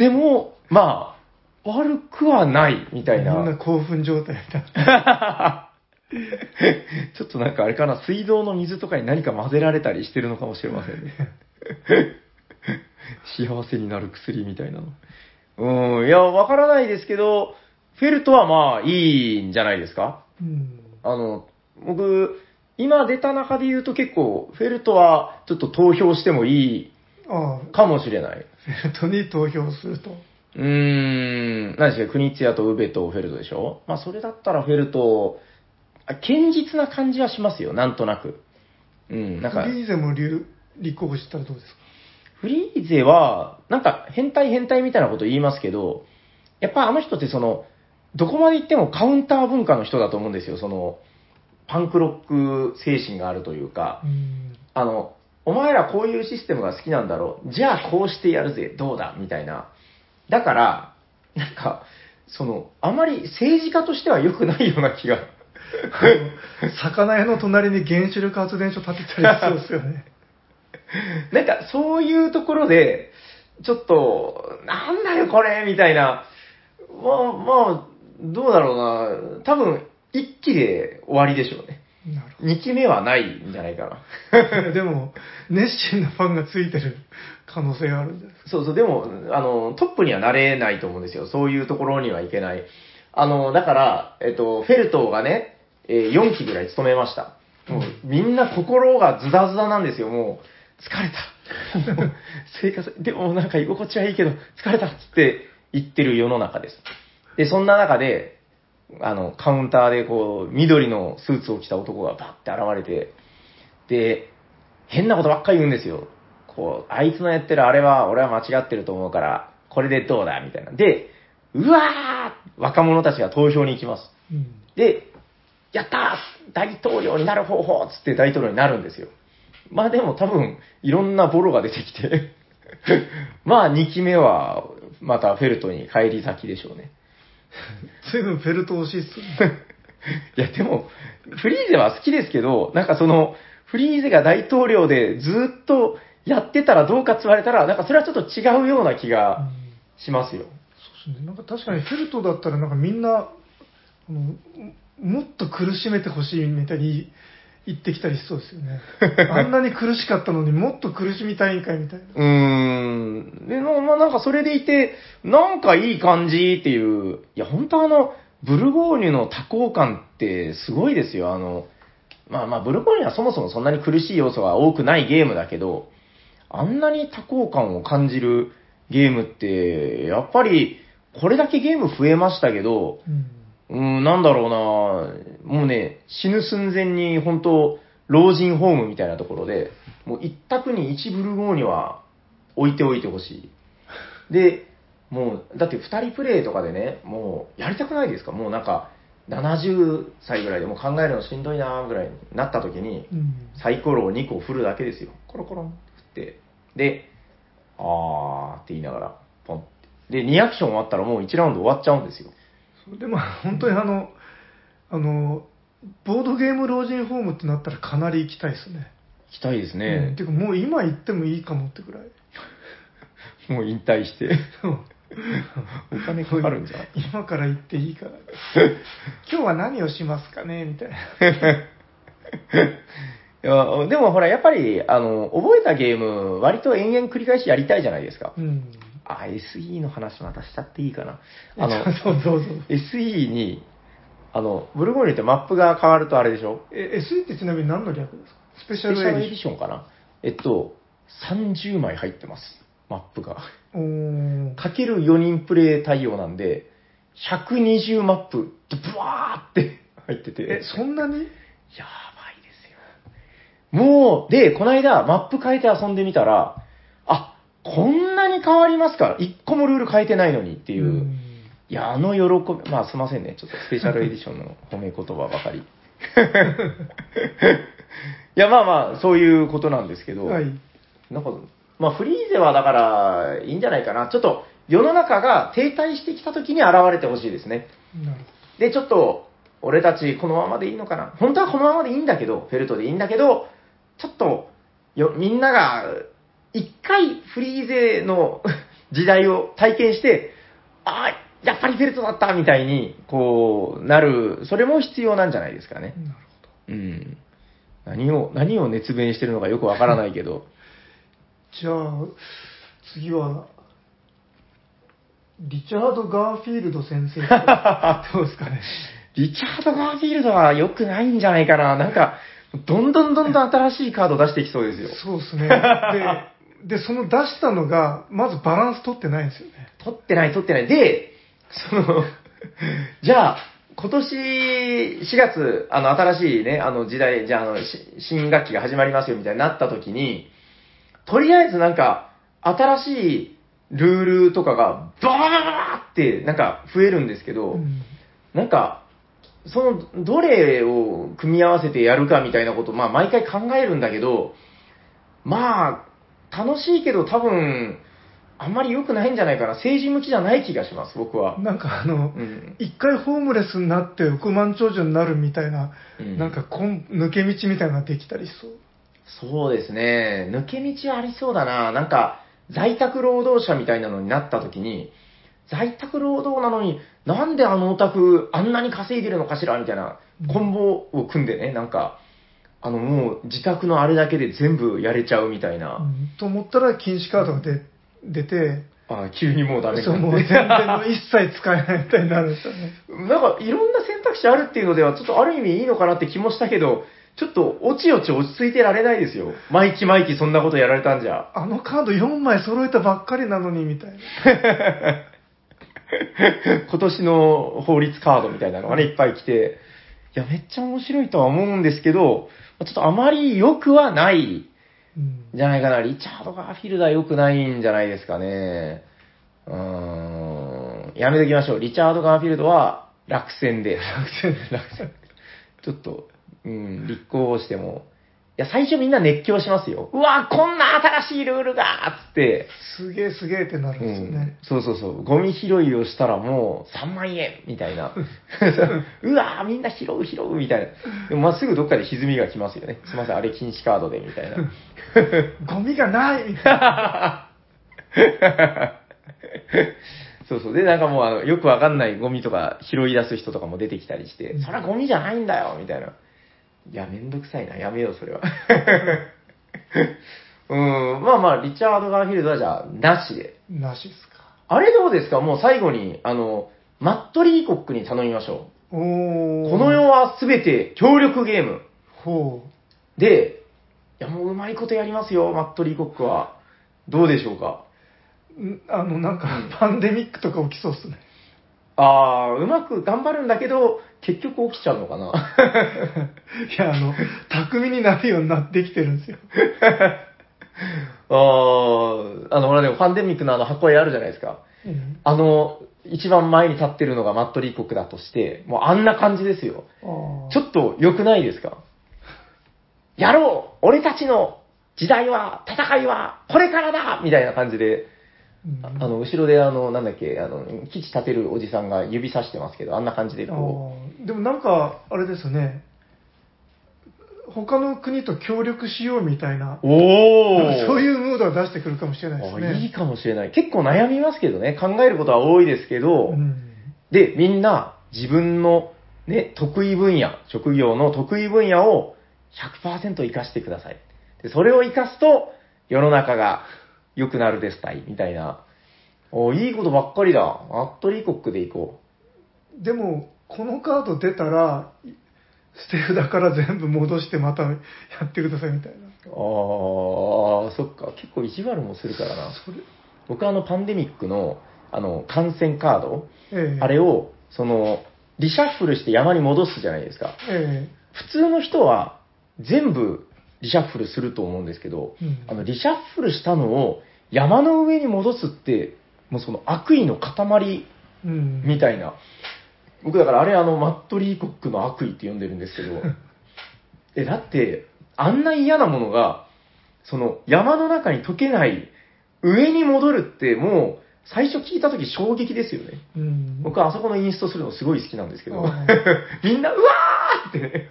でも、まあ、悪くはない、みたいな。みんな興奮状態みたいな。ちょっとなんかあれかな、水道の水とかに何か混ぜられたりしてるのかもしれませんね。幸せになる薬みたいなの。うん、いや、わからないですけど、フェルトはまあ、いいんじゃないですか。うん、あの、僕、今出た中で言うと結構、フェルトはちょっと投票してもいいかもしれない。フェルトに投票すると。うーん、何ですか、国津屋と宇部とフェルトでしょ。まあ、それだったらフェルト、堅実な感じはしますよ、なんとなく。うん、なんか。フリーゼも立候補したらどうですか？フリーゼは、なんか変態変態みたいなこと言いますけど、やっぱあの人ってその、どこまで行ってもカウンター文化の人だと思うんですよ、その、パンクロック精神があるというか、うん、あの、お前らこういうシステムが好きなんだろう、じゃあこうしてやるぜ、どうだ、みたいな。だから、なんか、その、あまり政治家としては良くないような気が。魚屋の隣に原子力発電所建てたりしそうですよね。なんか、そういうところで、ちょっと、なんだよこれみたいな、まあ、まあ、どうだろうな、多分、いっきで終わりでしょうね。なるほど。にきめはないんじゃないかな。でも、熱心なファンがついてる可能性があるんじゃないですか。そうそう、でも、あの、トップにはなれないと思うんですよ。そういうところにはいけない。あの、だから、えっと、フェルトがね、よんきぐらい務めました。もう、みんな心がズダズダなんですよ、もう。疲れた。もう生活、でもなんか居心地はいいけど、疲れたって言ってる世の中です。で、そんな中で、あの、カウンターでこう、緑のスーツを着た男がバッて現れて、で、変なことばっかり言うんですよ。こう、あいつのやってるあれは俺は間違ってると思うから、これでどうだみたいな。で、うわー！若者たちが投票に行きます。うん、で、やったー！大統領になる方法つって大統領になるんですよ。まあでも多分、いろんなボロが出てきて、まあにきめは、またフェルトに帰り咲きでしょうね。随分フェルト惜しいっすね。いやでも、フリーゼは好きですけど、なんかその、フリーゼが大統領でずっとやってたらどうかって言われたら、なんかそれはちょっと違うような気がしますよ。うん、そうですね。なんか確かにフェルトだったらなんかみんな、あの、もっと苦しめてほしいみたいに、行ってきたりしそうですよね。あんなに苦しかったのにもっと苦しみたいんかいみたいな。うーん。で、まあなんかそれでいて、なんかいい感じっていう。いや、本当あの、ブルゴーニュの多幸感ってすごいですよ。あの、まあまあ、ブルゴーニュはそもそもそんなに苦しい要素が多くないゲームだけど、あんなに多幸感を感じるゲームって、やっぱり、これだけゲーム増えましたけど、うん、うん、なんだろうな、もうね、死ぬ寸前に本当、老人ホームみたいなところで、もう一択に一ブルゴーニュは置いておいてほしい。で、もう、だって二人プレイとかでね、もうやりたくないですか？もうなんか、ななじゅっさいぐらいでもう考えるのしんどいなぐらいになった時に、サイコロをにこ振るだけですよ。コロコロン振って。で、あーって言いながら、ポンって。で、にアクション終わったらもういちラウンド終わっちゃうんですよ。でも、本当にあの、あの、ボードゲーム老人ホームってなったらかなり行きたいですね。行きたいですね。うん、てかもう今行ってもいいかもってくらい。もう引退して。お金かかるんじゃない？今から行っていいから。今日は何をしますかねみたいな。いやでもほらやっぱりあの覚えたゲーム割と延々繰り返しやりたいじゃないですか。うん、あ エスイー の話またしちゃっていいかな。あのそうそうそう エスイー にあのブルゴーニュってマップが変わるとあれでしょ？え エスイー ってちなみに何の略ですか？スペシャルエディションかな。えっとさんじゅうまい入ってます。マップがかけるよにんプレイ対応なんでひゃくにじゅうマップブワーって入ってて、えそんなにやばいですよ。もうでこの間マップ変えて遊んでみたら、あこんなに変わりますか、いっこもルール変えてないのにっていう、うんいやあの喜び、まあすいませんね、ちょっとスペシャルエディションの褒め言葉ばかり。いやまあまあそういうことなんですけど、はい、なんか。まあ、フリーゼはだからいいんじゃないかな。ちょっと世の中が停滞してきた時に現れてほしいですね。で、ちょっと俺たちこのままでいいのかな。本当はこのままでいいんだけど、フェルトでいいんだけど、ちょっとよみんなが一回フリーゼの時代を体験して、ああ、やっぱりフェルトだったみたいにこうなる、それも必要なんじゃないですかね。なるほど。うん。何を、何を熱弁してるのかよくわからないけど。じゃあ次はリチャード・ガーフィールド先生どうですかね。リチャード・ガーフィールドは良くないんじゃないかな。なんかどんどんどんどん新しいカード出してきそうですよ。そうですね。で, でその出したのがまずバランス取ってないんですよね。取ってない取ってない。でそのじゃあ今年しがつあの新しいねあの時代じゃああの新学期が始まりますよみたいになった時に。とりあえずなんか、新しいルールとかが、バーバーってなんか増えるんですけど、うん、なんか、その、どれを組み合わせてやるかみたいなこと、まあ毎回考えるんだけど、まあ、楽しいけど多分、あんまり良くないんじゃないかな。政治向きじゃない気がします、僕は。なんかあの、うん、一回ホームレスになって億万長者になるみたいな、うん、なんかこん抜け道みたいなのができたりしそう。そうですね。抜け道はありそうだな。なんか、在宅労働者みたいなのになった時に、在宅労働なのに、なんであのお宅、あんなに稼いでるのかしらみたいな、コンボを組んでね、なんか、あの、もう自宅のあれだけで全部やれちゃうみたいな。うん、と思ったら、禁止カードがで出て、ああ急にもうダメか。もう全然もう一切使えないみたいになるんですよね。なんか、いろんな選択肢あるっていうのでは、ちょっとある意味いいのかなって気もしたけど、ちょっと、おちおち落ち着いてられないですよ。毎期毎期そんなことやられたんじゃ。あのカードよんまい揃えたばっかりなのに、みたいな。今年の法律カードみたいなのがね、いっぱい来て。いや、めっちゃ面白いとは思うんですけど、ちょっとあまり良くはないんじゃないかな。リチャード・ガーフィールドは良くないんじゃないですかね。うーん。やめときましょう。リチャード・ガーフィールドは落選で。落選で、落選。ちょっと、うん、立候補しても。いや、最初みんな熱狂しますよ。うわ、こんな新しいルールがーっつって。すげえすげえってなるんですよね、うん。そうそうそう。ゴミ拾いをしたらもうさんまんえんみたいな。うわー、みんな拾う拾うみたいな。でもまっすぐどっかで歪みが来ますよね。すいません、あれ禁止カードでみたいな。ゴミがないみたいな。そうそう。で、なんかもうあのよくわかんないゴミとか拾い出す人とかも出てきたりして、そりゃゴミじゃないんだよみたいな。いや、めんどくさいな。やめよう、それは。うーん、まあまあ、リチャード・ガーフィールドはじゃあ、なしで。なしですか。あれどうですか？もう最後に、あの、マットリーコックに頼みましょう。おこの世はすべて協力ゲーム。ほう。で、いやもううまいことやりますよ、マットリーコックは。どうでしょうか。あの、なんか、パンデミックとか起きそうっすね。ああ、うまく頑張るんだけど、結局起きちゃうのかな。いや、あの、巧みになるようになってきてるんですよ。ああ、あの、ほらでもパンデミックのあの箱絵あるじゃないですか。うん、あの、一番前に立ってるのがマットリーコックだとして、もうあんな感じですよ。ちょっと良くないですか？やろう！俺たちの時代は、戦いは、これからだ！みたいな感じで、うん、あの、後ろであの、なんだっけ、あの、基地立てるおじさんが指さしてますけど、あんな感じでこう。でもなんか、あれですよね。他の国と協力しようみたいな、おそういうムードを出してくるかもしれないですね。いいかもしれない。結構悩みますけどね、考えることは多いですけど、うん、で、みんな自分の、ね、得意分野、職業の得意分野を ひゃくパーセント 活かしてください。でそれを活かすと、世の中が良くなるですたい、みたいな。おいいことばっかりだ。マットリーコックでいこう。でも、このカード出たら、捨て札から全部戻してまたやってくださいみたいな。ああ、そっか。結構意地悪もするからな。それ僕はあのパンデミックのあの感染カード、ええ、あれをそのリシャッフルして山に戻すじゃないですか、ええ、普通の人は全部リシャッフルすると思うんですけど、うん、あのリシャッフルしたのを山の上に戻すってもうその悪意の塊みたいな、うん、僕だからあれあのマットリーコックの悪意って呼んでるんですけどえだってあんな嫌なものがその山の中に溶けない上に戻るってもう最初聞いた時衝撃ですよね、うん、僕はあそこのインストするのすごい好きなんですけどみんなうわーってね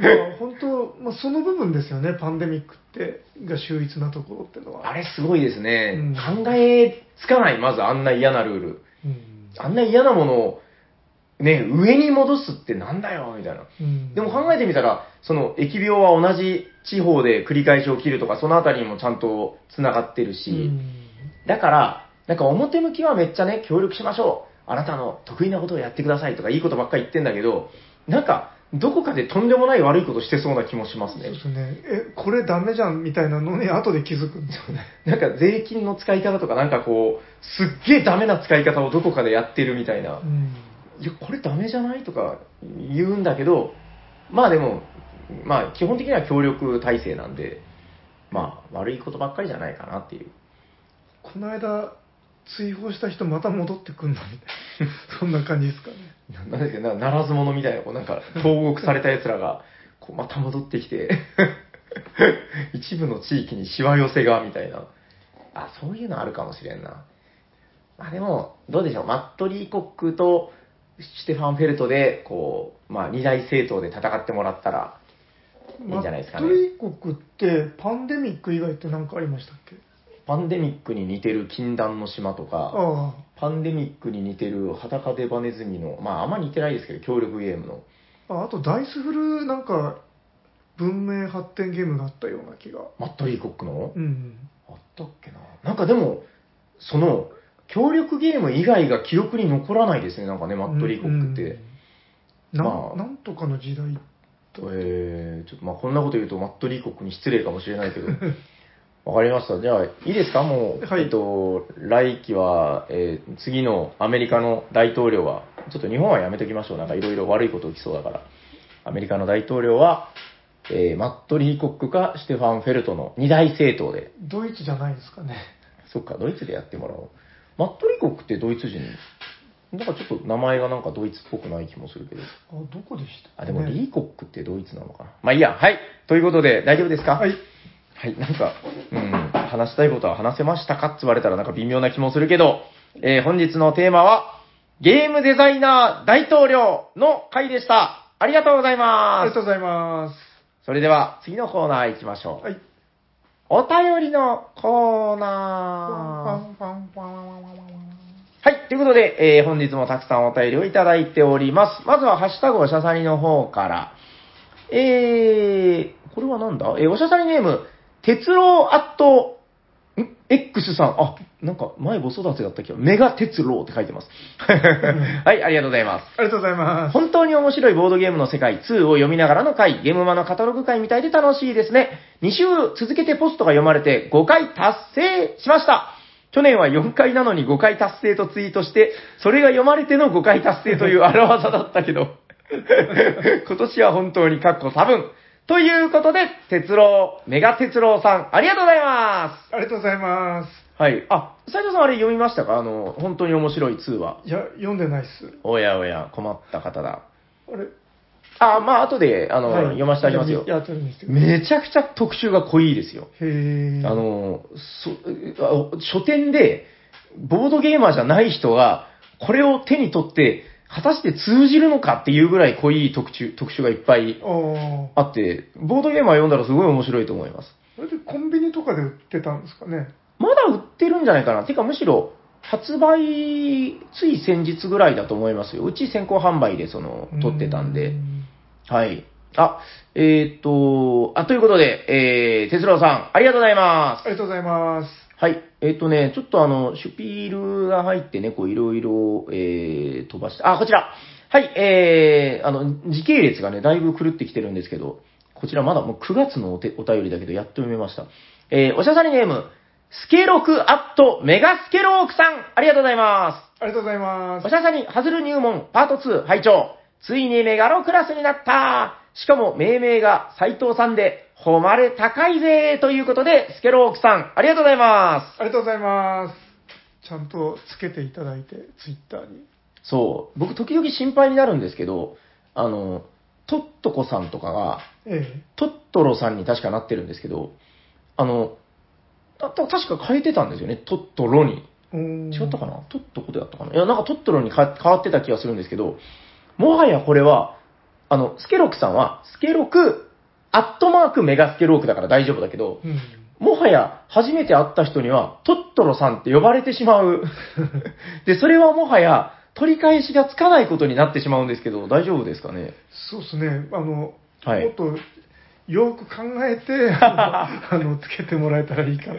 まあ本当、まあ、その部分ですよねパンデミックってが秀逸なところってのはあれすごいですね、うん、考えつかないまずあんな嫌なルール、うん、あんな嫌なものをね、上に戻すってなんだよみたいな、うん、でも考えてみたらその疫病は同じ地方で繰り返し起きるとかそのあたりにもちゃんとつながってるし、うん、だからなんか表向きはめっちゃね協力しましょうあなたの得意なことをやってくださいとかいいことばっかり言ってんだけどなんかどこかでとんでもない悪いことしてそうな気もしますね。そうですね。え、これダメじゃんみたいなのに後で気づくんですよね。なんか税金の使い方とかなんかこうすっげえダメな使い方をどこかでやってるみたいな、うんいやこれダメじゃないとか言うんだけどまあでも、まあ、基本的には協力体制なんでまあ悪いことばっかりじゃないかなっていうこの間追放した人また戻ってくんのみたいなそんな感じですかねな, なんでな, ならず者みたいなこうなんか投獄されたやつらがこうまた戻ってきて一部の地域にしわ寄せがみたいなあそういうのあるかもしれんな、まあ、でもどうでしょうマットリーコックとステファン・フェルトでこう、まあ、二大政党で戦ってもらったらいいんじゃないですかね。マットリーコックってパンデミック以外って何かありましたっけ？パンデミックに似てる禁断の島とかあパンデミックに似てる裸デバネズミのまああんま似てないですけど協力ゲームの あ, あとダイスフルなんか文明発展ゲームがあったような気がマットリーコックの、うんうん、あったっけななんかでもその協力ゲーム以外が記憶に残らないですね、なんかね、マットリーコックって。うん、まあ、な, なんとかの時代だと。えー、ちょっとまあこんなこと言うとマットリーコックに失礼かもしれないけど。わかりました。じゃあ、いいですかもう、はい、えっと、来期は、えー、次のアメリカの大統領は、ちょっと日本はやめときましょう。なんかいろいろ悪いこと起きそうだから。アメリカの大統領は、えー、マットリーコックかシュテファン・フェルトの二大政党で。ドイツじゃないですかね。そっか、ドイツでやってもらおう。マットリーコックってドイツ人なんかちょっと名前がなんかドイツっぽくない気もするけど。あ、どこでしたっけ、ね、あ、でもリーコックってドイツなのかな。まあいいや、はい。ということで、大丈夫ですか？はい。はい、なんか、うん、話したいことは話せましたかって言われたらなんか微妙な気もするけど、えー、本日のテーマは、ゲームデザイナー大統領の回でした。ありがとうございます。ありがとうございます。それでは、次のコーナー行きましょう。はい。お便りのコーナー。はい、ということで、えー、本日もたくさんお便りをいただいております。まずは、ハッシュタグおしゃさにの方から。えー、これはなんだ？えー、おしゃさにネーム、鉄郎アット X さん、あ、なんか前ボソダツだったけど、メガ鉄郎って書いてます。はい、ありがとうございます。ありがとうございます。本当に面白いボードゲームの世界ツーを読みながらの回、ゲームマのカタログ回みたいで楽しいですね。に週続けてポストが読まれてごかい達成しました。去年はよんかいなのにごかい達成とツイートして、それが読まれてのごかい達成という荒技だったけど、今年は本当にかっこ多分。ということで、鉄郎、メガ鉄郎さん、ありがとうございます。ありがとうございます。はい。あ、斉藤さんあれ読みましたか？あの、本当に面白いには。いや、読んでないっす。おやおや、困った方だ。あれ？あ、まあ、後で、あの、はい、読ませてあげますよ。いや、取りにしてください。めちゃくちゃ特集が濃いですよ。へー。あの、そ、書店で、ボードゲーマーじゃない人が、これを手に取って、果たして通じるのかっていうぐらい濃い特集、特集がいっぱいあって、ボードゲーマー読んだらすごい面白いと思います。それでコンビニとかで売ってたんですかね？まだ売ってるんじゃないかな。てかむしろ発売、つい先日ぐらいだと思いますよ。うち先行販売でその、撮ってたんで。はい。あ、えー、っと、あ、ということで、えー、哲郎さん、ありがとうございます。ありがとうございます。はい。えっとね、ちょっとあの、シュピールが入ってね、こう、いろいろ、えー、飛ばして、あ、こちら。はい、えー、あの、時系列がね、だいぶ狂ってきてるんですけど、こちらまだもうくがつの お, てお便りだけど、やっと読めました。えー、おしゃさりネーム、スケロクアットメガスケロークさん、ありがとうございます。ありがとうございます。おしゃさりハズル入門、パートツー、拝聴。ついにメガロクラスになった。しかも、命名が斉藤さんで、誉れ高いぜということで、スケロークさん、ありがとうございます。ありがとうございます。ちゃんとつけていただいて、ツイッターに。そう。僕、時々心配になるんですけど、あの、トットコさんとかが、ええ、トットロさんに確かなってるんですけど、あの、あ確か変えてたんですよね、トットロに。違ったかな？トットコでだったかな？いや、なんかトットロにか変わってた気がするんですけど、もはやこれは、あの、スケロークさんは、スケローク、アットマークメガスケロークだから大丈夫だけど、うん、もはや初めて会った人にはトットロさんって呼ばれてしまうで、それはもはや取り返しがつかないことになってしまうんですけど、大丈夫ですかね？そうですね、あの、はい、もっとよく考えてあのつけてもらえたらいいか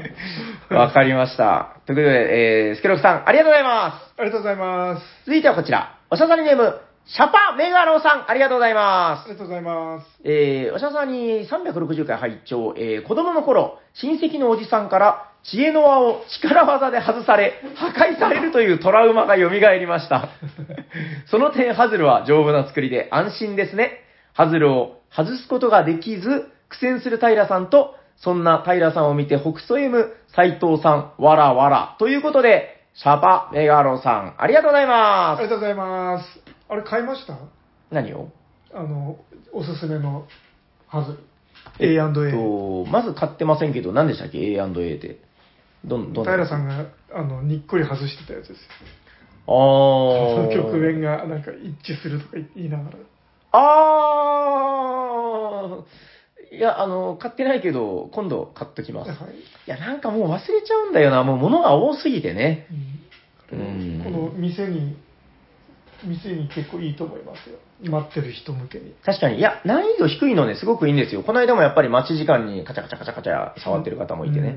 な。わかりました。ということで、えー、スケロークさん、ありがとうございます。ありがとうございます。続いてはこちら、おしゃさりネーム、シャパメガロさん、ありがとうございます。ありがとうございます。えー、おしゃさんにさんびゃくろくじゅっかい拝聴、えー、子供の頃、親戚のおじさんから、知恵の輪を力技で外され、破壊されるというトラウマが蘇りました。その点、ハズルは丈夫な作りで安心ですね。ハズルを外すことができず、苦戦する平さんと、そんな平さんを見て、北斗 M、斉藤さん、わらわら。ということで、シャパメガロさん、ありがとうございます。ありがとうございます。あれ買いました？何を？あの、おすすめのはず。エーアンドエー。えっと、まず買ってませんけど、何でしたっけ？ エーアンドエー って。どんどん。平さんが、あの、にっこり外してたやつですよ。あー。その局面が、なんか、一致するとか言いながら。あー。いや、あの、買ってないけど、今度買っときます。はい、いや、なんかもう忘れちゃうんだよな。もう物が多すぎてね。うん。この店に、店に結構いいと思いますよ。待ってる人向けに。確かに。いや、難易度低いのね、すごくいいんですよ。この間もやっぱり待ち時間にカチャカチャカチャカチャ触ってる方もいてね。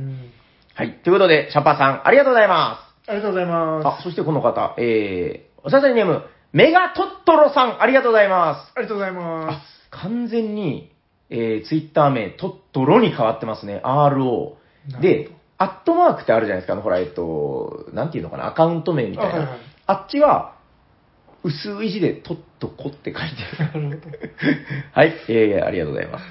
はい。ということで、シャパさん、ありがとうございます。ありがとうございます。あ、そしてこの方、えー、おささりネーム、メガトットロさん、ありがとうございます。ありがとうございます。あ、完全に、えー、ツイッター名、トットロに変わってますね。アールオー。で、アットマークってあるじゃないですか。ほら、えっと、なんていうのかな、アカウント名みたいな。あ、はいはい、あっちは、薄い字でとっとこって書いてある。はい、えー、ありがとうございます。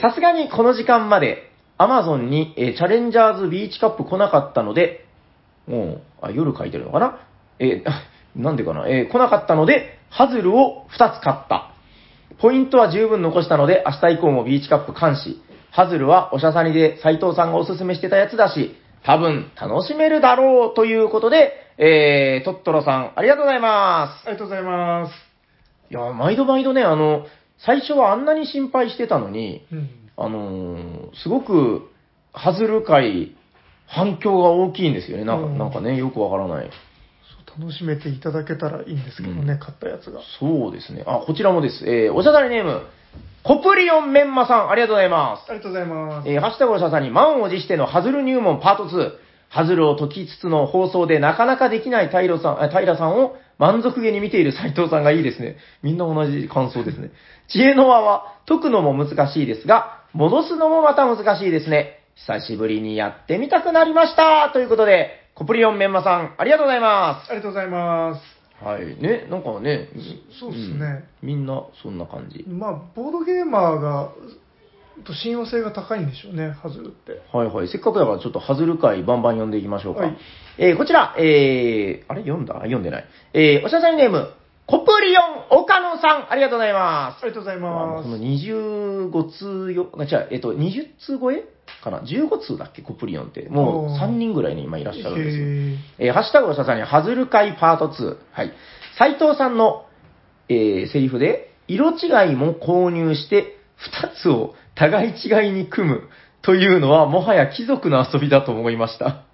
さすがにこの時間まで Amazon に、えー、チャレンジャーズビーチカップ来なかったので、もう、あ、夜書いてるのかな、えー、なんでかな、えー、来なかったので、ハズルをふたつ買った。ポイントは十分残したので、明日以降もビーチカップ監視。ハズルはおしゃさにで斉藤さんがおすすめしてたやつだし、多分楽しめるだろうということで、えー、トットロさん、ありがとうございます。ありがとうございます。いや、毎度毎度ね、あの、最初はあんなに心配してたのに、うん、あのー、すごく、ハズル界、反響が大きいんですよね。なんか、うん、なんかね、よくわからない。そう、楽しめていただけたらいいんですけどね、うん、買ったやつが。そうですね。あ、こちらもです。えー、おしゃだれネーム、コプリオンメンマさん、ありがとうございます。ありがとうございます。えー、ハッシュタグの社さんに満を持してのハズル入門パートツー。ハズルを解きつつの放送でなかなかできない平さん、平さんを満足げに見ている斉藤さんがいいですね。みんな同じ感想ですね。知恵の輪は解くのも難しいですが、戻すのもまた難しいですね。久しぶりにやってみたくなりました。ということで、コプリオンメンマさん、ありがとうございます。ありがとうございます。はいね、なんかね、そうですね、うん、みんなそんな感じ。まあボードゲーマーが信用性が高いんでしょうね、ハズルって。はいはい、せっかくだからちょっとハズル回バンバン読んでいきましょうか、はい。えー、こちら、えー、あれ読んだ読んでない、えー、おしゃさりネームコプリオン岡野さん、ありがとうございます。ありがとうございます。このにじゅうご通よ、違う、えっとにじゅう通超えかな、じゅうご通だっけ、コプリオンって。もうさんにんぐらいに今いらっしゃるんですよ。えー、ハッシュタグおしゃさんにハズル会パートツー。はい。斉藤さんの、えー、セリフで、色違いも購入してふたつを互い違いに組むというのはもはや貴族の遊びだと思いました。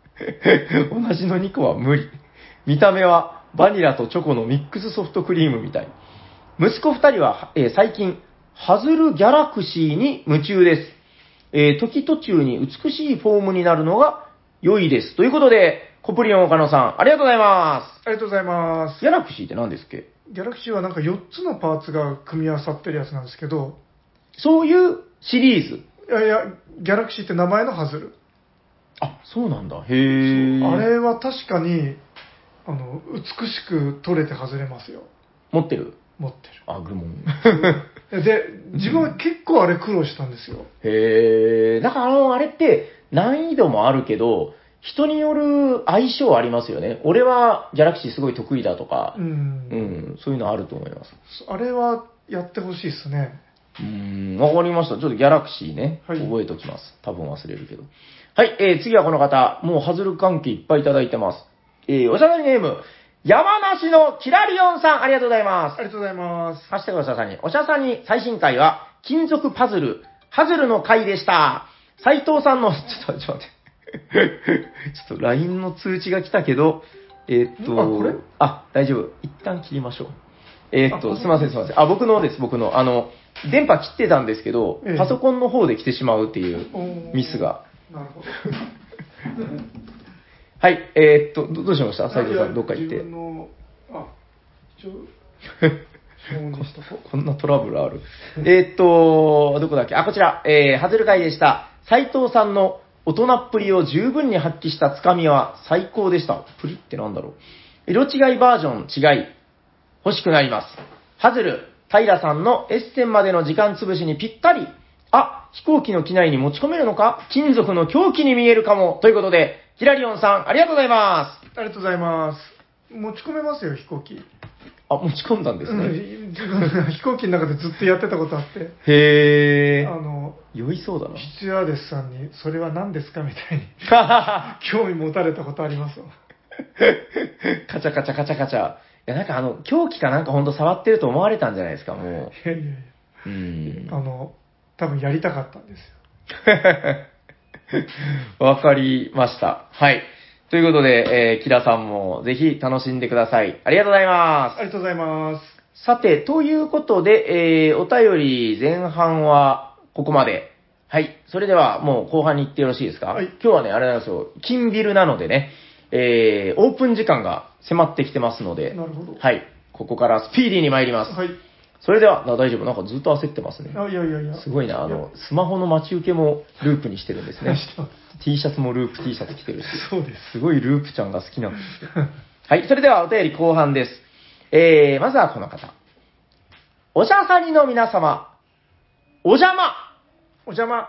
同じのにこは無理。見た目はバニラとチョコのミックスソフトクリームみたい。息子ふたりは、えー、最近、ハズルギャラクシーに夢中です。えー、時途中に美しいフォームになるのが良いです。ということで、コプリオン岡野さん、ありがとうございます。ありがとうございます。ギャラクシーって何ですっけ？ギャラクシーはなんかよっつのパーツが組み合わさってるやつなんですけど。そういうシリーズ？いやいや、ギャラクシーって名前のハズル。あ、そうなんだ。へえ。あれは確かに、あの、美しく取れて外れますよ。持ってる？持ってる。あ、愚問。で、自分は結構あれ苦労したんですよ。へー。だからあの、あれって難易度もあるけど、人による相性ありますよね。俺はギャラクシーすごい得意だとか、うん、うん、そういうのあると思います。あれはやってほしいっすね。うん、わかりました。ちょっとギャラクシーね、はい、覚えときます。多分忘れるけど。はい、えー、次はこの方、もうハズル関係いっぱいいただいてます。えー、おしゃべりネーム、山梨のキラリオンさん、ありがとうございます。ありがとうございます。ハッシュタグおしゃさんに、おしゃさんに最新回は、金属パズル、ハズルの回でした。斉藤さんの、ちょっと、ちょっと待って。ちょっと ライン の通知が来たけど、えー、っと、あ、これ？あ、大丈夫。一旦切りましょう。えー、っと、すいません、すいません。あ、僕のです、僕の。あの、電波切ってたんですけど、えー、パソコンの方で来てしまうっていうミスが。なるほど。はい、えー、っとど、どうしました斉藤さん、どっか行って。自分の、あ、ちょ、こんなトラブルある。えーっと、どこだっけ、あ、こちら、えー、ハズル会でした。斉藤さんの大人っぷりを十分に発揮したつかみは最高でした。ぷりってなんだろう。色違いバージョン違い、欲しくなります。ハズル、平さんのエッセンまでの時間潰しにぴったり。あ、飛行機の機内に持ち込めるのか、金属の凶器に見えるかも。ということで、キラリオンさん、ありがとうございます。ありがとうございます。持ち込めますよ、飛行機。あ、持ち込んだんですね。うん、飛行機の中でずっとやってたことあって。へー。あの、酔いそうだな。シチュアーデスさんに、それは何ですかみたいに、興味持たれたことありますよ。カチャカチャカチャカチャ。いや、なんかあの、凶器かなんかほんと触ってると思われたんじゃないですか、もう。いやいやいや。うん。あの、多分やりたかったんですよ。わかりました。はい。ということで、えー、キラさんもぜひ楽しんでください。ありがとうございます。ありがとうございます。さて、ということで、えー、お便り前半はここまで。はい。それではもう後半に行ってよろしいですか？はい。今日はね、あれなんですよ。金ビルなのでね、えー、オープン時間が迫ってきてますので、なるほど。はい。ここからスピーディーに参ります。はい。それでは、大丈夫。なんかずっと焦ってますね。あ、いやいやいや。すごいな。あの、スマホの待ち受けもループにしてるんですね。T シャツもループ T シャツ着てるし。そうです。すごいループちゃんが好きなんですよ。はい。それでは、お便り後半です。えー、まずはこの方。おしゃさりの皆様。お邪魔。お邪魔。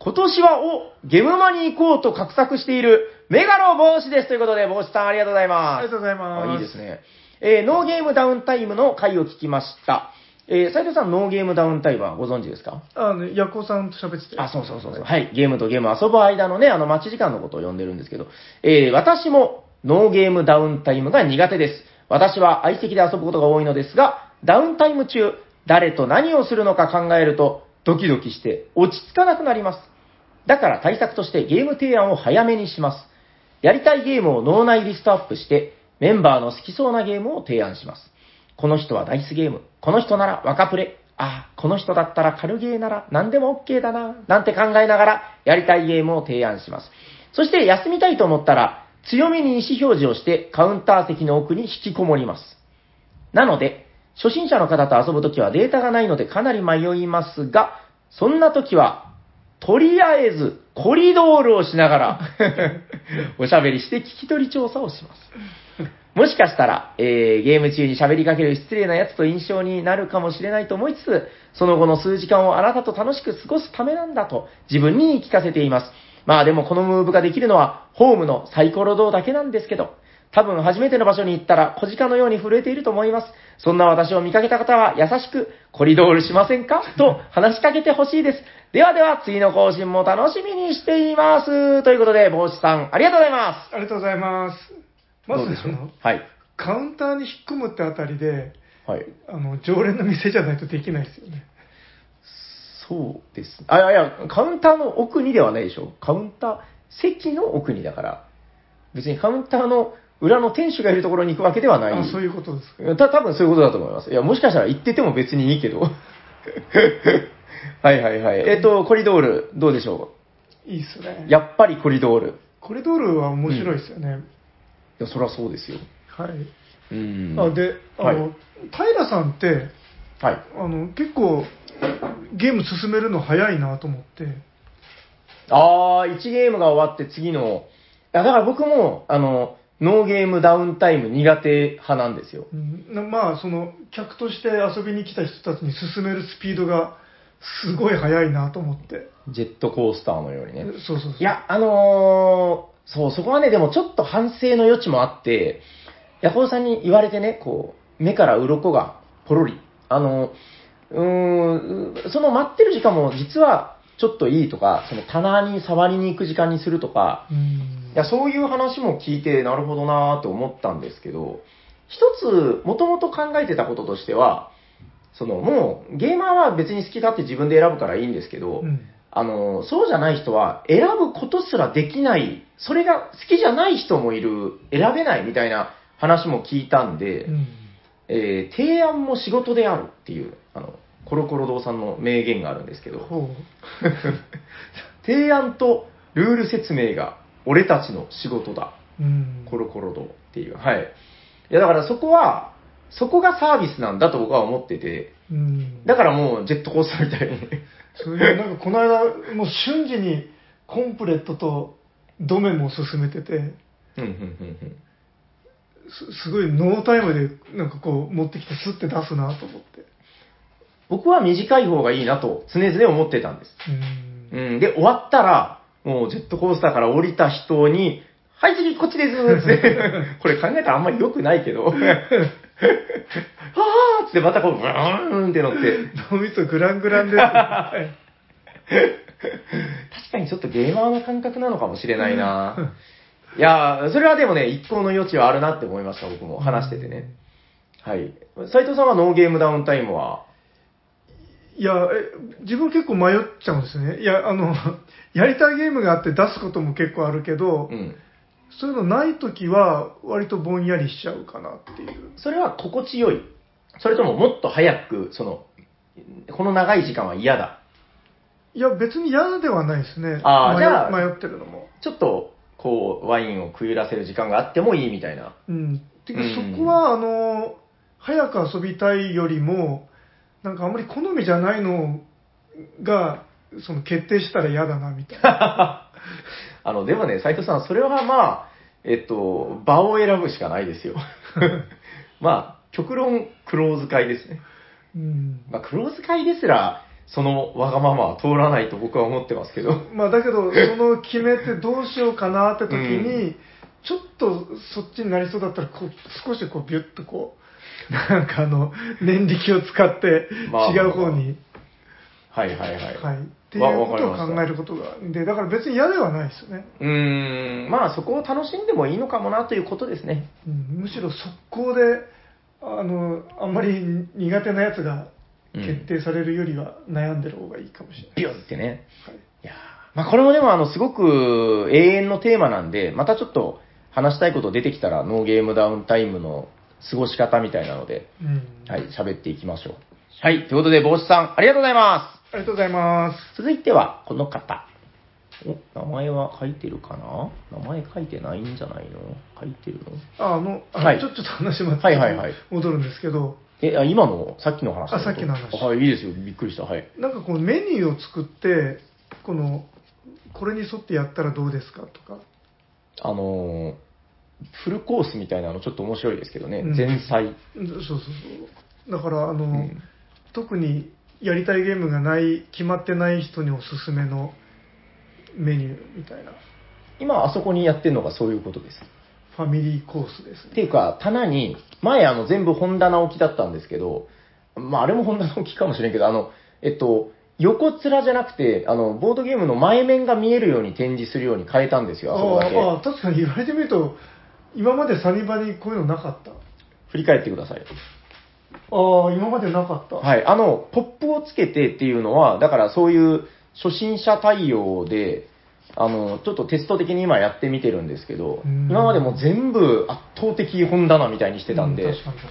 今年はお、ゲムマに行こうと画策しているメガロ帽子です。ということで、帽子さんありがとうございます。ありがとうございます。あ、いいですね。えー、ノーゲームダウンタイムの回を聞きました。えー、斉藤さん、ノーゲームダウンタイムはご存知ですか？あの、ヤコさんと喋ってて。あ、そうそうそうそう。はい。ゲームとゲーム遊ぶ間のね、あの、待ち時間のことを呼んでるんですけど、えー、私もノーゲームダウンタイムが苦手です。私は相席で遊ぶことが多いのですが、ダウンタイム中、誰と何をするのか考えると、ドキドキして落ち着かなくなります。だから対策としてゲーム提案を早めにします。やりたいゲームを脳内リストアップして、メンバーの好きそうなゲームを提案します。この人はダイスゲーム、この人なら若プレ、あ、この人だったら軽ゲーなら何でも OK だな、なんて考えながらやりたいゲームを提案します。そして休みたいと思ったら強めに意思表示をしてカウンター席の奥に引きこもります。なので、初心者の方と遊ぶときはデータがないのでかなり迷いますが、そんなときは、とりあえずコリドールをしながらおしゃべりして聞き取り調査をします。もしかしたら、えー、ゲーム中に喋りかける失礼なやつと印象になるかもしれないと思いつつ、その後の数時間をあなたと楽しく過ごすためなんだと自分に言い聞かせています。まあでもこのムーブができるのはホームのサイコロ堂だけなんですけど、多分初めての場所に行ったら小鹿のように震えていると思います。そんな私を見かけた方は優しくコリドールしませんかと話しかけてほしいです。ではでは次の更新も楽しみにしています。ということで、帽子さんありがとうございます。ありがとうございます。まずその、はい、カウンターに引っ込むってあたりで、はい、あの常連の店じゃないとできないですよね。そうです。あ、いや、カウンターの奥にではないでしょ。カウンター、席の奥にだから。別にカウンターの裏の店主がいるところに行くわけではない。あ、そういうことですか。た、多分そういうことだと思います。いや、もしかしたら行ってても別にいいけど。はいはいはい。えっと、コリドール、どうでしょう？いいっすね。やっぱりコリドール。コリドールは面白いですよね。うん、いや、そりゃそうですよ。はい。うん。あ、で、あの、はい、平さんって、はい、あの結構、ゲーム進めるの早いなと思って。ああ、いちゲームが終わって次の、だから僕も、あの、ノーゲームダウンタイム苦手派なんですよ。うん、まあ、その、客として遊びに来た人たちに進めるスピードがすごい速いなと思って。ジェットコースターのようにね。そうそうそう。いや、あのー、そう、そこはね、でもちょっと反省の余地もあって、ヤコウさんに言われてね、こう、目から鱗がポロリ。あのー、うーん、その待ってる時間も実はちょっといいとか、その棚に触りに行く時間にするとか、うん、いやそういう話も聞いてなるほどなと思ったんですけど、一つもともと考えてたこととしては、そのもうゲーマーは別に好き勝手自分で選ぶからいいんですけど、うん、あのそうじゃない人は選ぶことすらできない、それが好きじゃない人もいる、選べないみたいな話も聞いたんで、うん、えー、提案も仕事であるっていう、あのコロコロ堂さんの名言があるんですけど、提案とルール説明が俺たちの仕事だ、うん、コロコロ堂っていう、はい、いやだからそこはそこがサービスなんだと僕は思ってて、うん、だからもうジェットコースターみたいにそういうなんかこの間もう瞬時にコンプレットとドメモを進めてて、うんうんうんうん、す, すごいノータイムでなんかこう持ってきてスッて出すなと思って、僕は短い方がいいなと常々思ってたんです。うーん、うん、で終わったらもうジェットコースターから降りた人にはい次こっちですってこれ考えたらあんまり良くないけどはあーってまたこうブーンって乗って脳みそグラングランです確かにちょっとゲーマーの感覚なのかもしれないな。いや、それはでもね、一向の余地はあるなって思いました、僕も。話しててね。はい。斉藤さんはノーゲームダウンタイムは？いや、え、自分結構迷っちゃうんですね。いや、あの、やりたいゲームがあって出すことも結構あるけど、うん、そういうのないときは、割とぼんやりしちゃうかなっていう。それは心地よい？それとももっと早く、その、この長い時間は嫌だ？いや、別に嫌ではないですね。ああ、じゃあ、迷ってるのも。ちょっと、こうワインを食い入らせる時間があってもいいみたいな。うん。てかそこは、うん、あの早く遊びたいよりもなんかあんまり好みじゃないのがその決定したら嫌だなみたいな。あのでもね斉藤さんそれはまあえっと場を選ぶしかないですよ。まあ極論クローズ会ですね。うん。まあクローズ会ですら。そのわがままは通らないと僕は思ってますけど。まあだけど、その決めてどうしようかなって時に、うん、ちょっとそっちになりそうだったらこう、少しこうビュッとこう、なんかあの、念力を使って違う方に。まあまあまあ、はいはいはい。はい。っていうことを考えることが。で、だから別に嫌ではないですよね。うーん。まあそこを楽しんでもいいのかもなということですね。うん、むしろ速攻で、あの、あんまり苦手なやつが、決定されるよりは悩んでる方がいいかもしれない。ビュンってね。はい、いやまあこれもでもあのすごく永遠のテーマなんで、またちょっと話したいこと出てきたらノーゲームダウンタイムの過ごし方みたいなので、うん、はい、喋っていきましょう。はい、ということで、帽子さん、ありがとうございます。ありがとうございます。続いては、この方。お、名前は書いてるかな？名前書いてないんじゃないの？書いてるの？あ、あの、あのはい、ちょっと話また戻るんですけど。え、あ、今の、さっきの話。あ、さっきの話。はい、いいですよ。びっくりした。はい。なんかこのメニューを作って、この、これに沿ってやったらどうですかとか。あの、フルコースみたいなのちょっと面白いですけどね。うん、前菜。そうそうそう。だから、あの、うん、特にやりたいゲームがない、決まってない人におすすめのメニューみたいな。今、あそこにやってるのがそういうことです。ファミリーコースですね。っていうか、棚に、前あの全部本棚置きだったんですけど、まああれも本棚置きかもしれんけど、あの、えっと、横面じゃなくて、あの、ボードゲームの前面が見えるように展示するように変えたんですよ、あそこだけ。ああ、確かに言われてみると、今までサニバにこういうのなかった。振り返ってください。ああ、今までなかった。はい。あの、ポップをつけてっていうのは、だからそういう初心者対応で、あの、ちょっとテスト的に今やってみてるんですけど、今までも全部圧倒的本棚みたいにしてたんで、うん、確かに確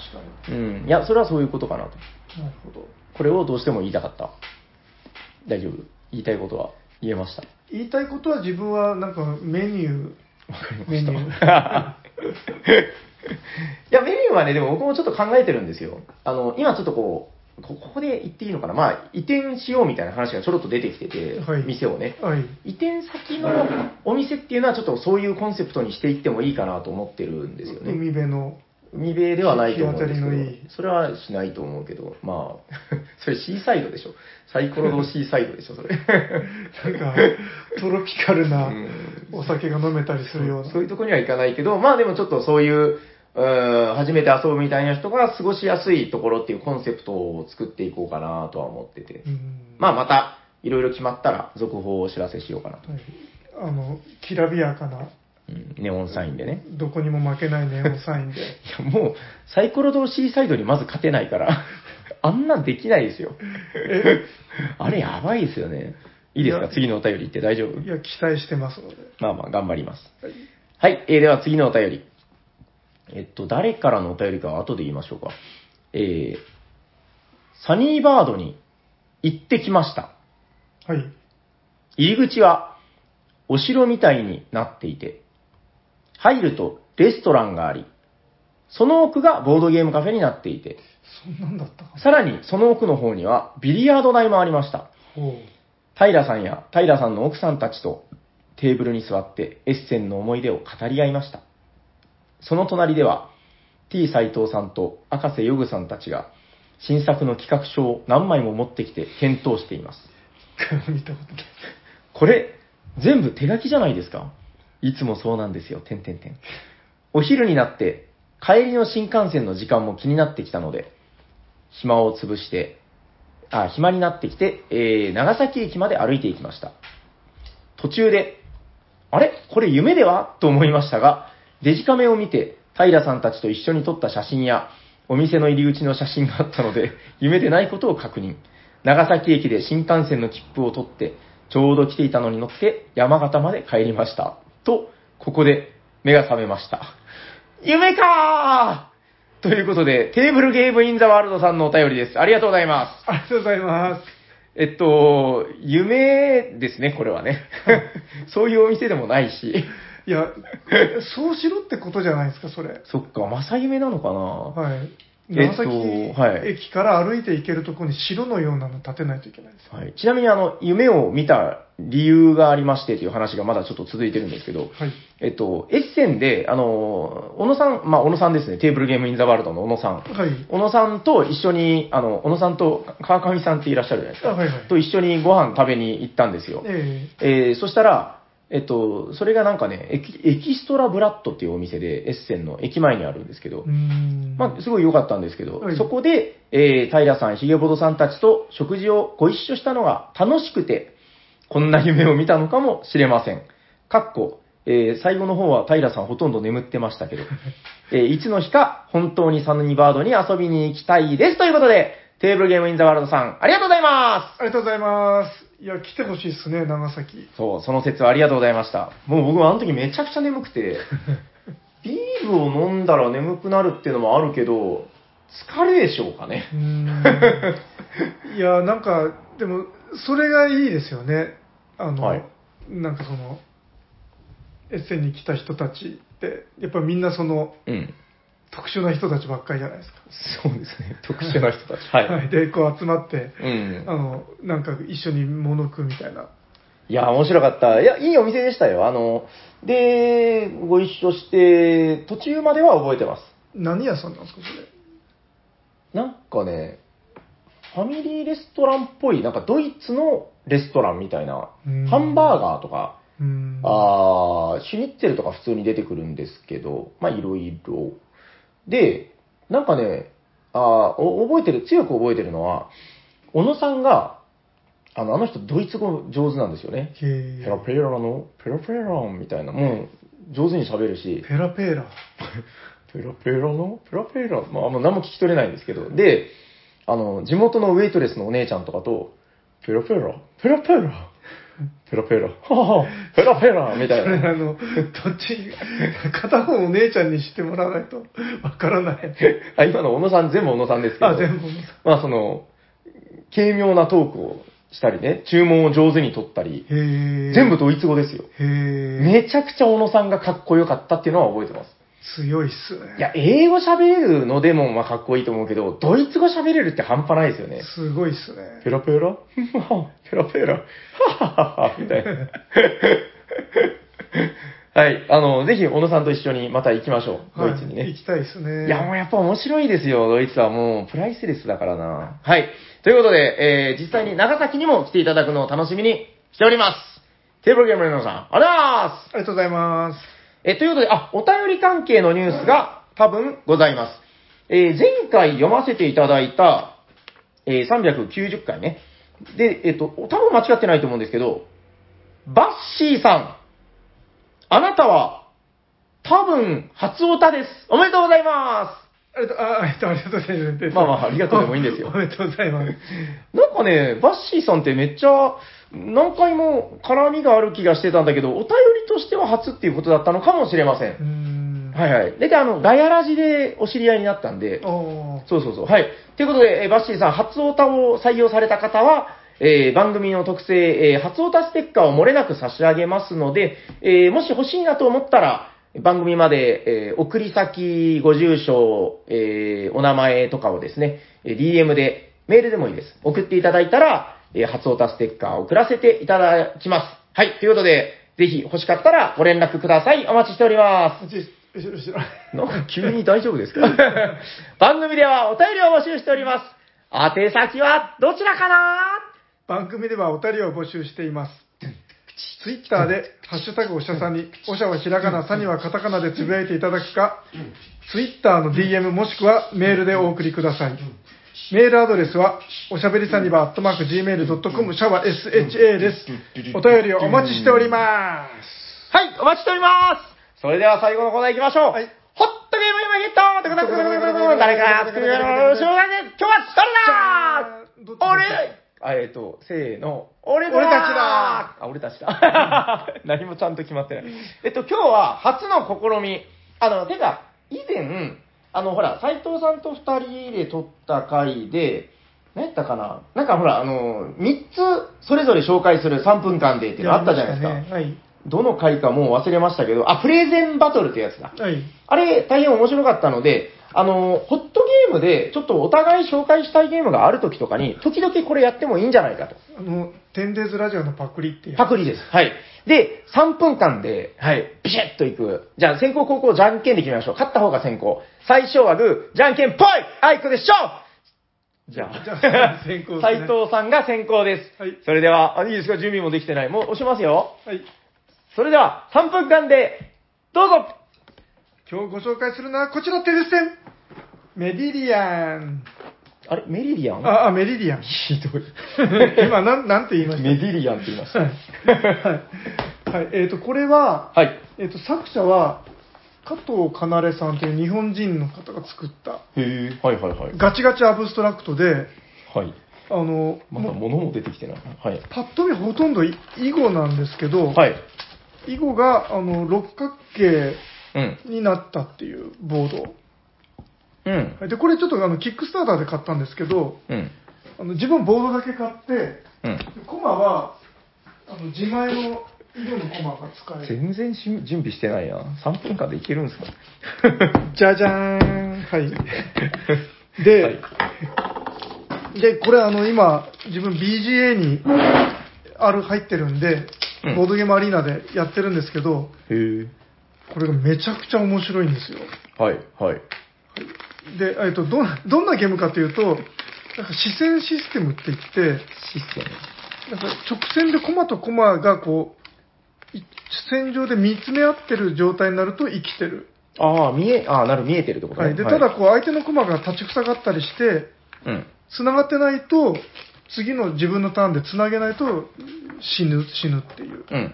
かに。うん。いや、それはそういうことかなと。なるほど。これをどうしても言いたかった。大丈夫。言いたいことは言えました。言いたいことは自分はなんかメニュー。わかりました。いや、メニューはね、でも僕もちょっと考えてるんですよ。あの、今ちょっとこう、ここで言っていいのかな、まあ、移転しようみたいな話がちょろっと出てきてて、はい、店をね、はい。移転先のお店っていうのはちょっとそういうコンセプトにしていってもいいかなと思ってるんですよね。海辺の。海辺ではないと思うんですけど、いいそれはしないと思うけど、まあ、それシーサイドでしょ。サイコロのシーサイドでしょ、それ。なんか、トロピカルなお酒が飲めたりするような。うん、そ, うそういうとこにはいかないけど、まあでもちょっとそういう、うーん、初めて遊ぶみたいな人が過ごしやすいところっていうコンセプトを作っていこうかなとは思ってて。うん、まあまた、いろいろ決まったら続報をお知らせしようかなと。はい、あの、きらびやかな。うん、ネオンサインでね。どこにも負けないネオンサインで。いや、もう、サイコロ堂シーサイドにまず勝てないから、あんなんできないですよ。あれやばいですよね。いいですか、次のお便りって大丈夫？いや、期待してますので。まあまあ、頑張ります。はい、はい、えー、では次のお便り。えっと、誰からのお便りかは後で言いましょうか。えー、サニーバードに行ってきました。はい。入り口は、お城みたいになっていて、入るとレストランがあり、その奥がボードゲームカフェになっていて、そんなんだったか。さらにその奥の方にはビリヤード台もありました。平さんや平さんの奥さんたちとテーブルに座ってエッセンの思い出を語り合いました。その隣では T 斉藤さんと赤瀬ヨグさんたちが新作の企画書を何枚も持ってきて検討しています。見たことない。これ全部手書きじゃないですか。いつもそうなんですよ、てんてんてん。お昼になって、帰りの新幹線の時間も気になってきたので、暇を潰して、あ、暇になってきて、えー、長崎駅まで歩いていきました。途中で、あれ？これ夢では？と思いましたが、デジカメを見て、平さんたちと一緒に撮った写真や、お店の入り口の写真があったので、夢でないことを確認。長崎駅で新幹線の切符を取って、ちょうど来ていたのに乗って、山形まで帰りました。と、ここで目が覚めました。夢かー！ということで、テーブルゲームインザワールドさんのお便りです。ありがとうございます。ありがとうございます。えっと、夢ですね、これはね。そういうお店でもないし。いや、そうしろってことじゃないですか、それ。そっか、正夢なのかな。はい。長崎駅から歩いて行けるところに城のようなの建てないといけないです、はい、ちなみにあの夢を見た理由がありましてという話がまだちょっと続いてるんですけど、はい、えっと、エッセンであの小野さん、まあ、小野さんですね、テーブルゲームインザワールドの小野さん、はい、小野さんと一緒にあの小野さんと川上さんっていらっしゃるじゃないですか、はいはい、と一緒にご飯食べに行ったんですよ、えーえー、そしたらえっと、それがなんかね、エキ、エキストラブラッドっていうお店で、エッセンの駅前にあるんですけど、うーん、まあ、すごい良かったんですけど、はい、そこで、えー、平さん、ひげぼどさんたちと食事をご一緒したのが楽しくて、こんな夢を見たのかもしれません。かっこ、えー、最後の方は平さんほとんど眠ってましたけど、えー、いつの日か本当にサニーバードに遊びに行きたいですということで、テーブルゲームインザワールドさん、ありがとうございます。ありがとうございます。いや、来てほしいっすね、長崎。そう、その説はありがとうございました。もう僕はあの時めちゃくちゃ眠くて、ビールを飲んだら眠くなるっていうのもあるけど、疲れでしょうかね。うーんいやなんかでもそれがいいですよね。あの、はい、なんかそのエッセに来た人たちってやっぱりみんなその、うん、特殊な人たちばっかりじゃないですか。そうですね。特殊な人たち。はいはい、でこう集まって、うん、あのなんか一緒に物食うみたいな。いや面白かった。いやいいお店でしたよ。あのでご一緒して途中までは覚えてます。何屋さんなんですかそれ。なんかねファミリーレストランっぽいなんかドイツのレストランみたいな、ハンバーガーとか、うんあシュニッツェルとか普通に出てくるんですけど、まあいろいろでなんかねあ覚えてる強く覚えてるのは小野さんがあの、あの人ドイツ語上手なんですよね。へペラペラのペラペラみたいなもう上手に喋るしペラペラペラペラのペラペラ、まあ、あんま何も聞き取れないんですけど、で、あの、地元のウェイトレスのお姉ちゃんとかと、ペラペラ、ペラペラ、ペラペラ、ははペラペラ、みたいな。それあの、どっち、片方お姉ちゃんにしてもらわないとわからない。あ、今の小野さん、全部小野さんですけど。あ、全部小野さん。まあ、その、軽妙なトークをしたりね、注文を上手に取ったり、へ全部ドイツ語ですよ。へめちゃくちゃ小野さんがかっこよかったっていうのは覚えてます。強いっすね。いや、英語喋れるのでも、まあ、かっこいいと思うけど、ドイツ語喋れるって半端ないですよね。すごいっすね。ペラペラペラペラははははみたいな。はい。あの、ぜひ、小野さんと一緒にまた行きましょう。はい、ドイツにね。行きたいですね。いや、もうやっぱ面白いですよ。ドイツはもう、プライスレスだからな。はい。ということで、えー、実際に長崎にも来ていただくのを楽しみにしております。テーブルゲームアリーナさん、ありがとうございます。ありがとうございます。えということで、あ、お便り関係のニュースが多分ございます。えー、前回読ませていただいた、えー、さんびゃくきゅうじゅっかいね。で、えっと、多分間違ってないと思うんですけど、バッシーさん、あなたは多分初オタです。おめでとうございます。ありがとう、あ、ありがとうございます。まあまあ、ありがとうでもいいんですよ。おめでとうございます。なんかね、バッシーさんってめっちゃ、何回も絡みがある気がしてたんだけど、お便りとしては初っていうことだったのかもしれません。うーんはいはい。で、あの、ガヤラジでお知り合いになったんで、そうそうそう。はい。ということで、えバッシーさん、初オタを採用された方は、えー、番組の特製、えー、初オタステッカーを漏れなく差し上げますので、えー、もし欲しいなと思ったら、番組まで、えー、送り先、ご住所、えー、お名前とかをですね、ディーエム で、メールでもいいです。送っていただいたら、えー、初オタステッカーを送らせていただきます。はい。ということで、ぜひ欲しかったらご連絡ください。お待ちしております。なんか急に大丈夫ですか番組ではお便りを募集しております。宛先はどちらかな？番組ではお便りを募集しています。ツイッターで、ハッシュタグおしゃさに、おしゃはひらがな、さにはカタカナでつぶやいていただくか、ツイッターの ディーエム もしくはメールでお送りください。メールアドレスは、おしゃべりさんにば、アットマーク、ジーメールドットコム、シャワ エスエイチエー です。お便りをお待ちしております。はい、お待ちしております。それでは最後のコーナー行きましょう。はい、ホットゲーム今ゲットー誰か作るよしょうがね今日は誰だ俺あ、えっと、せーの。俺だ俺たちだあ、俺たちだ。何もちゃんと決まってない。えっと、今日は初の試み。あの、てか、以前、あの、ほら、斉藤さんとふたりで撮った回で、何やったかななんかほら、あの、みっつそれぞれ紹介するさんぷんかんでっていうのあったじゃないですか。ねはい、どの回かもう忘れましたけど、あ、プレゼンバトルってやつだ。はい、あれ、大変面白かったので、あの、ホットゲームで、ちょっとお互い紹介したいゲームがある時とかに、時々これやってもいいんじゃないかと。あの、テンデーズラジオのパクリってやつ。パクリです。はい。で、さんぷんかんで、はい、ビシェッといく。じゃあ、先攻後攻、じゃんけんで決めましょう。勝った方が先行。最初はグー、じゃんけんぽいあいこでしょじゃあ、じゃあ先行ですね、斉藤さんが先行です。はい。それでは、あ、いいですか準備もできてない。もう押しますよ。はい。それでは、さんぷんかんで、どうぞ今日ご紹介するのはこちらテレステンメリリアンあれメリリアンああメリリアンひどい今なんなんて言いましたメリリアンって言いましたはい、はい、えっ、ー、とこれは、はい、えっ、ー、と作者は加藤かなれさんという日本人の方が作ったへえはいはいはいガチガチアブストラクトではいあのまだ物も出てきてないはいパッと見ほとんど囲碁なんですけどはい囲碁があの六角形になったっていうボードうん、でこれちょっとあのキックスターターで買ったんですけど、うん、あの自分ボードだけ買って、うん、コマはあの自前の色のコマが使える。全然し準備してないな。さんぷんかんでいけるんですか？じゃじゃーん。はい。で、はい、でこれあの今自分 ビージーエー にある入ってるんで、うん、ボードゲームアリーナでやってるんですけど、へこれがめちゃくちゃ面白いんですよ。はいはい。はいで、えっと、ど, どんなゲームかというと、なんか視線システムって言って、視線なんか直線でコマとコマがこう、線上で見つめ合ってる状態になると生きてる。ああ、見え、ああ、なる見えてるってことね。はい。で、ただこう、相手のコマが立ち塞がったりして、うん。繋がってないと、次の自分のターンで繋げないと死ぬ、死ぬっていう。うん。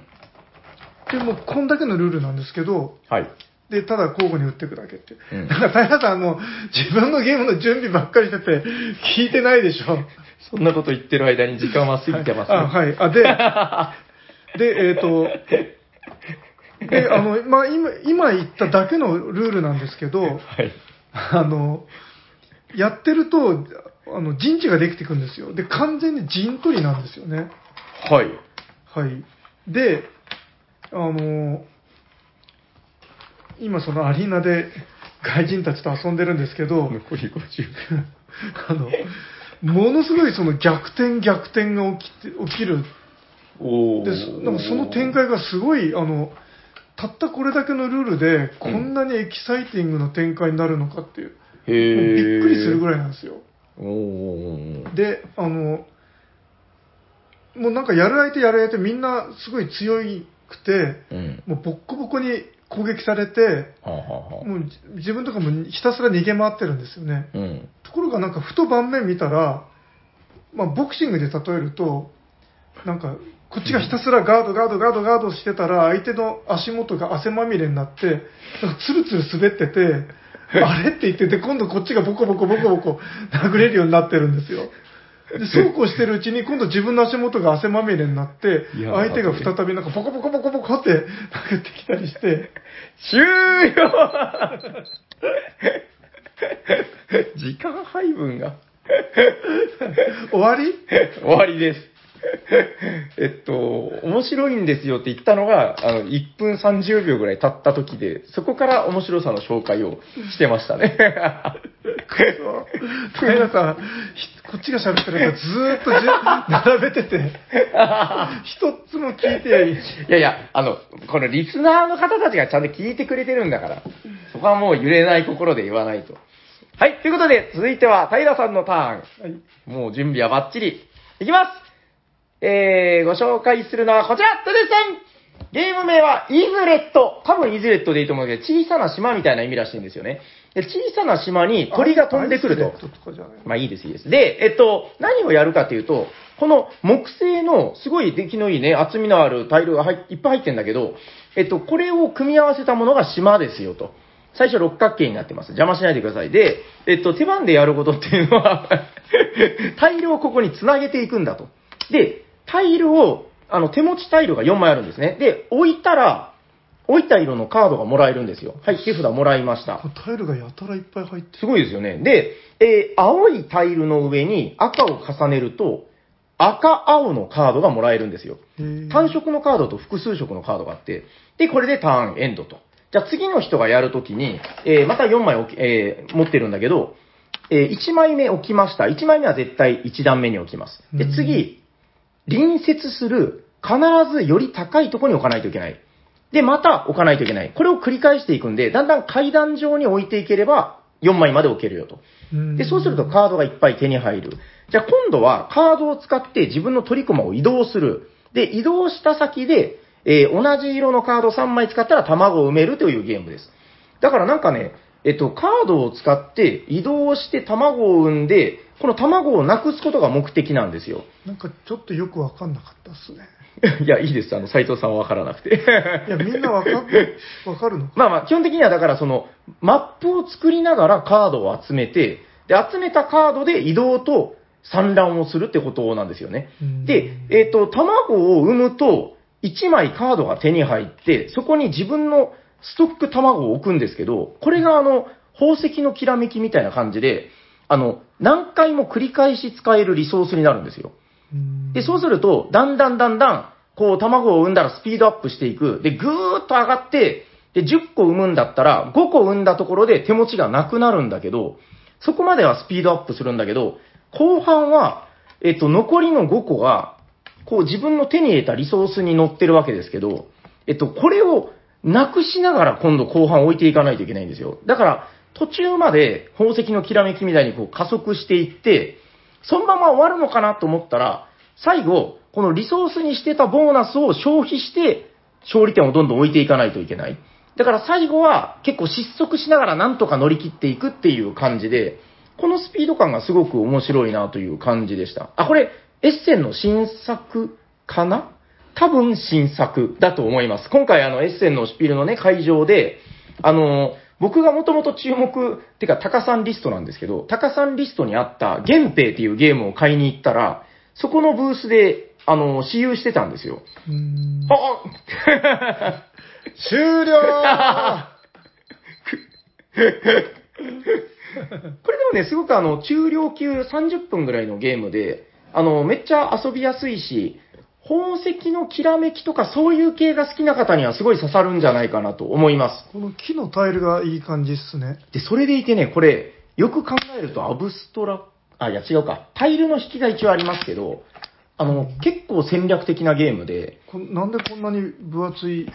で、もうこんだけのルールなんですけど、はい。で、ただ交互に打っていくだけって。うん、なんか、平さん、あの、自分のゲームの準備ばっかりしてて、聞いてないでしょ。そんなこと言ってる間に時間は過ぎてますね。はい、あ、はい。あ、で、で、えっと、で、あの、まあ、今、今言っただけのルールなんですけど、はい、あの、やってると、あの、陣地ができていくんですよ。で、完全に陣取りなんですよね。はい。はい。で、あの、今そのアリーナで外人たちと遊んでるんですけど、残りごじゅうびょう。あの、ものすごいその逆転逆転が起きて、起きる。おー。で、なんかその展開がすごい、あの、たったこれだけのルールで、こんなにエキサイティングな展開になるのかっていう。へー。もうびっくりするぐらいなんですよ。おー。で、あの、もうなんかやる相手やる相手みんなすごい強くて、うん、もうボッコボコに、攻撃されて、はあはあ、もう自分とかもひたすら逃げ回ってるんですよね、うん、ところがなんかふと盤面見たら、まあ、ボクシングで例えるとなんかこっちがひたすらガードガードガードガードしてたら相手の足元が汗まみれになってなんかツルツル滑っててあれって言ってて今度こっちがボコボコボコボコ殴れるようになってるんですよ。でそうこうしてるうちに今度自分の足元が汗まみれになって相手が再びなんかボコボコボコボコって殴ってきたりして終了。時間配分が終わり終わりです。えっと面白いんですよって言ったのがあのいっぷんさんじゅうびょうぐらい経った時でそこから面白さの紹介をしてましたね。平さんこっちが喋ってるからずーっと並べてて一つも聞いてやりいやいやあのこのリスナーの方たちがちゃんと聞いてくれてるんだからそこはもう揺れない心で言わないと。はいということで続いては平さんのターン、はい、もう準備はバッチリいきます。えー、ご紹介するのはこちら、トゥルさん。ゲーム名はイズレット。多分イズレットでいいと思うんですけど、小さな島みたいな意味らしいんですよね。で、小さな島に鳥が飛んでくると。とかじゃないまあいいですいいです。で、えっと、何をやるかというと、この木製のすごい出来のいいね、厚みのあるタイルがいっぱい入ってるんだけど、えっと、これを組み合わせたものが島ですよと。最初六角形になってます。邪魔しないでください。で、えっと、手番でやることっていうのは、タイルをここに繋げていくんだと。で、タイルを、あの、手持ちタイルがよんまいあるんですね。で、置いたら、置いた色のカードがもらえるんですよ。はい、手札もらいました。タイルがやたらいっぱい入ってる。すごいですよね。で、えー、青いタイルの上に赤を重ねると、赤、青のカードがもらえるんですよ。単色のカードと複数色のカードがあって、で、これでターンエンドと。じゃあ次の人がやるときに、えー、またよんまい置き、えー、持ってるんだけど、えー、いちまいめ置きました。いちまいめは絶対いち段目に置きます。で、次、隣接する、必ずより高いところに置かないといけない。で、また置かないといけない。これを繰り返していくんで、だんだん階段上に置いていければ、よんまいまで置けるよと。で、そうするとカードがいっぱい手に入る。じゃあ今度はカードを使って自分の取り駒を移動する。で、移動した先で、えー、同じ色のカードさんまい使ったら卵を埋めるというゲームです。だからなんかね、えっと、カードを使って移動して卵を産んで、この卵をなくすことが目的なんですよ。なんかちょっとよくわかんなかったっすね。いや、いいです。あの、斉藤さんはわからなくて。いや、みんなわかる、わかるの？まあまあ、基本的にはだからその、マップを作りながらカードを集めて、で、集めたカードで移動と産卵をするってことなんですよね。で、えっと、卵を産むと、いちまいカードが手に入って、そこに自分のストック卵を置くんですけど、これがあの、宝石のきらめきみたいな感じで、あの、何回も繰り返し使えるリソースになるんですよ。で、そうすると、だんだんだんだん、こう、卵を産んだらスピードアップしていく。で、ぐーっと上がって、で、じゅっこ産むんだったら、ごこ産んだところで手持ちがなくなるんだけど、そこまではスピードアップするんだけど、後半は、えっと、残りのごこが、こう、自分の手に入れたリソースに乗ってるわけですけど、えっと、これをなくしながら今度後半置いていかないといけないんですよ。だから、途中まで宝石のきらめきみたいにこう加速していって、そのまま終わるのかなと思ったら、最後、このリソースにしてたボーナスを消費して、勝利点をどんどん置いていかないといけない。だから最後は結構失速しながらなんとか乗り切っていくっていう感じで、このスピード感がすごく面白いなという感じでした。あ、これ、エッセンの新作かな?多分新作だと思います。今回あのエッセンのシュピルのね、会場で、あの、僕がもともと注目、てかタカさんリストなんですけど、タカさんリストにあったゲンペイっていうゲームを買いに行ったら、そこのブースで、あの、私有してたんですよ。うーんあ終了これでもね、すごくあの、中量級さんじゅっぷんぐらいのゲームで、あの、めっちゃ遊びやすいし、宝石のきらめきとかそういう系が好きな方にはすごい刺さるんじゃないかなと思います。この木のタイルがいい感じっすね。で、それでいてね、これ、よく考えるとアブストラ、あ、いや違うか、タイルの引きが一応ありますけど、あの、結構戦略的なゲームで。こなんでこんなに分厚い、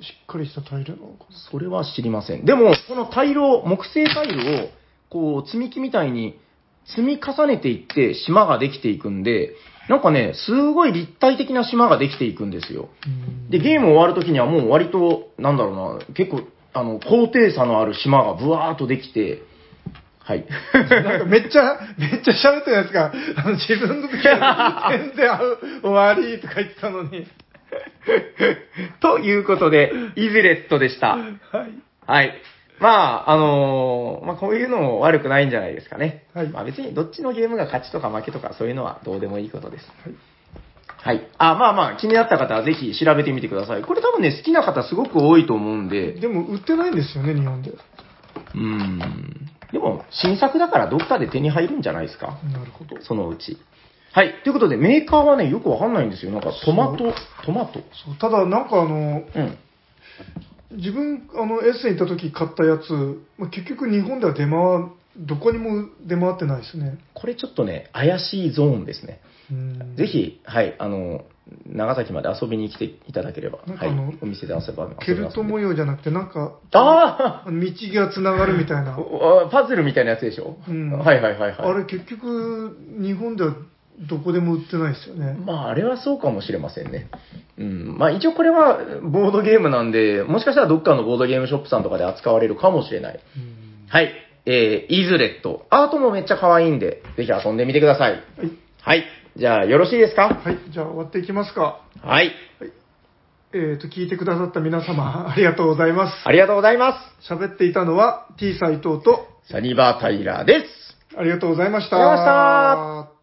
しっかりしたタイルなのかな?それは知りません。でも、このタイルを、木製タイルを、こう、積み木みたいに積み重ねていって島ができていくんで、なんかね、すごい立体的な島ができていくんですよ。で、ゲーム終わるときにはもう割と、なんだろうな、結構、あの、高低差のある島がブワーっとできて、はい。なんかめっちゃ、めっちゃ喋ってるやつが、あの、自分の時は全然終わりとか言ってたのに。ということで、イズレットでした。はい。はい。まあ、あのー、まあこういうのも悪くないんじゃないですかね。はい。まあ別にどっちのゲームが勝ちとか負けとかそういうのはどうでもいいことです。はい。はい。あ、まあまあ気になった方はぜひ調べてみてください。これ多分ね、好きな方すごく多いと思うんで。でも売ってないんですよね、日本で。うーん。でも新作だからどっかで手に入るんじゃないですか。なるほど。そのうち。はい。ということで、メーカーはね、よくわかんないんですよ。なんか、トマト、トマト。そう、ただ、なんかあの、うん、自分、あの、エッセン行った時買ったやつ、まあ、結局日本では出回、どこにも出回ってないですね。これちょっとね、怪しいゾーンですね。うんぜひ、はい、あの、長崎まで遊びに来ていただければ、なんかあのはい、お店で遊ば、ケルト模様じゃなくて、なんか、あ道がつながるみたいな。パズルみたいなやつでしょ、うん、はいはいはいはい。あれ、結局、日本では、どこでも売ってないですよね。まあ、あれはそうかもしれませんね。うん。まあ、一応これはボードゲームなんで、もしかしたらどっかのボードゲームショップさんとかで扱われるかもしれない。うんはい。えー、イズレット。アートもめっちゃ可愛いんで、ぜひ遊んでみてください。はい。はい。じゃあ、よろしいですか?はい。じゃあ、終わっていきますか。はい。はい、えーと、聞いてくださった皆様、ありがとうございます。ありがとうございます。喋っていたのは、T 斎藤と、サニバー・タイラーです。ありがとうございました。ありがとうございました。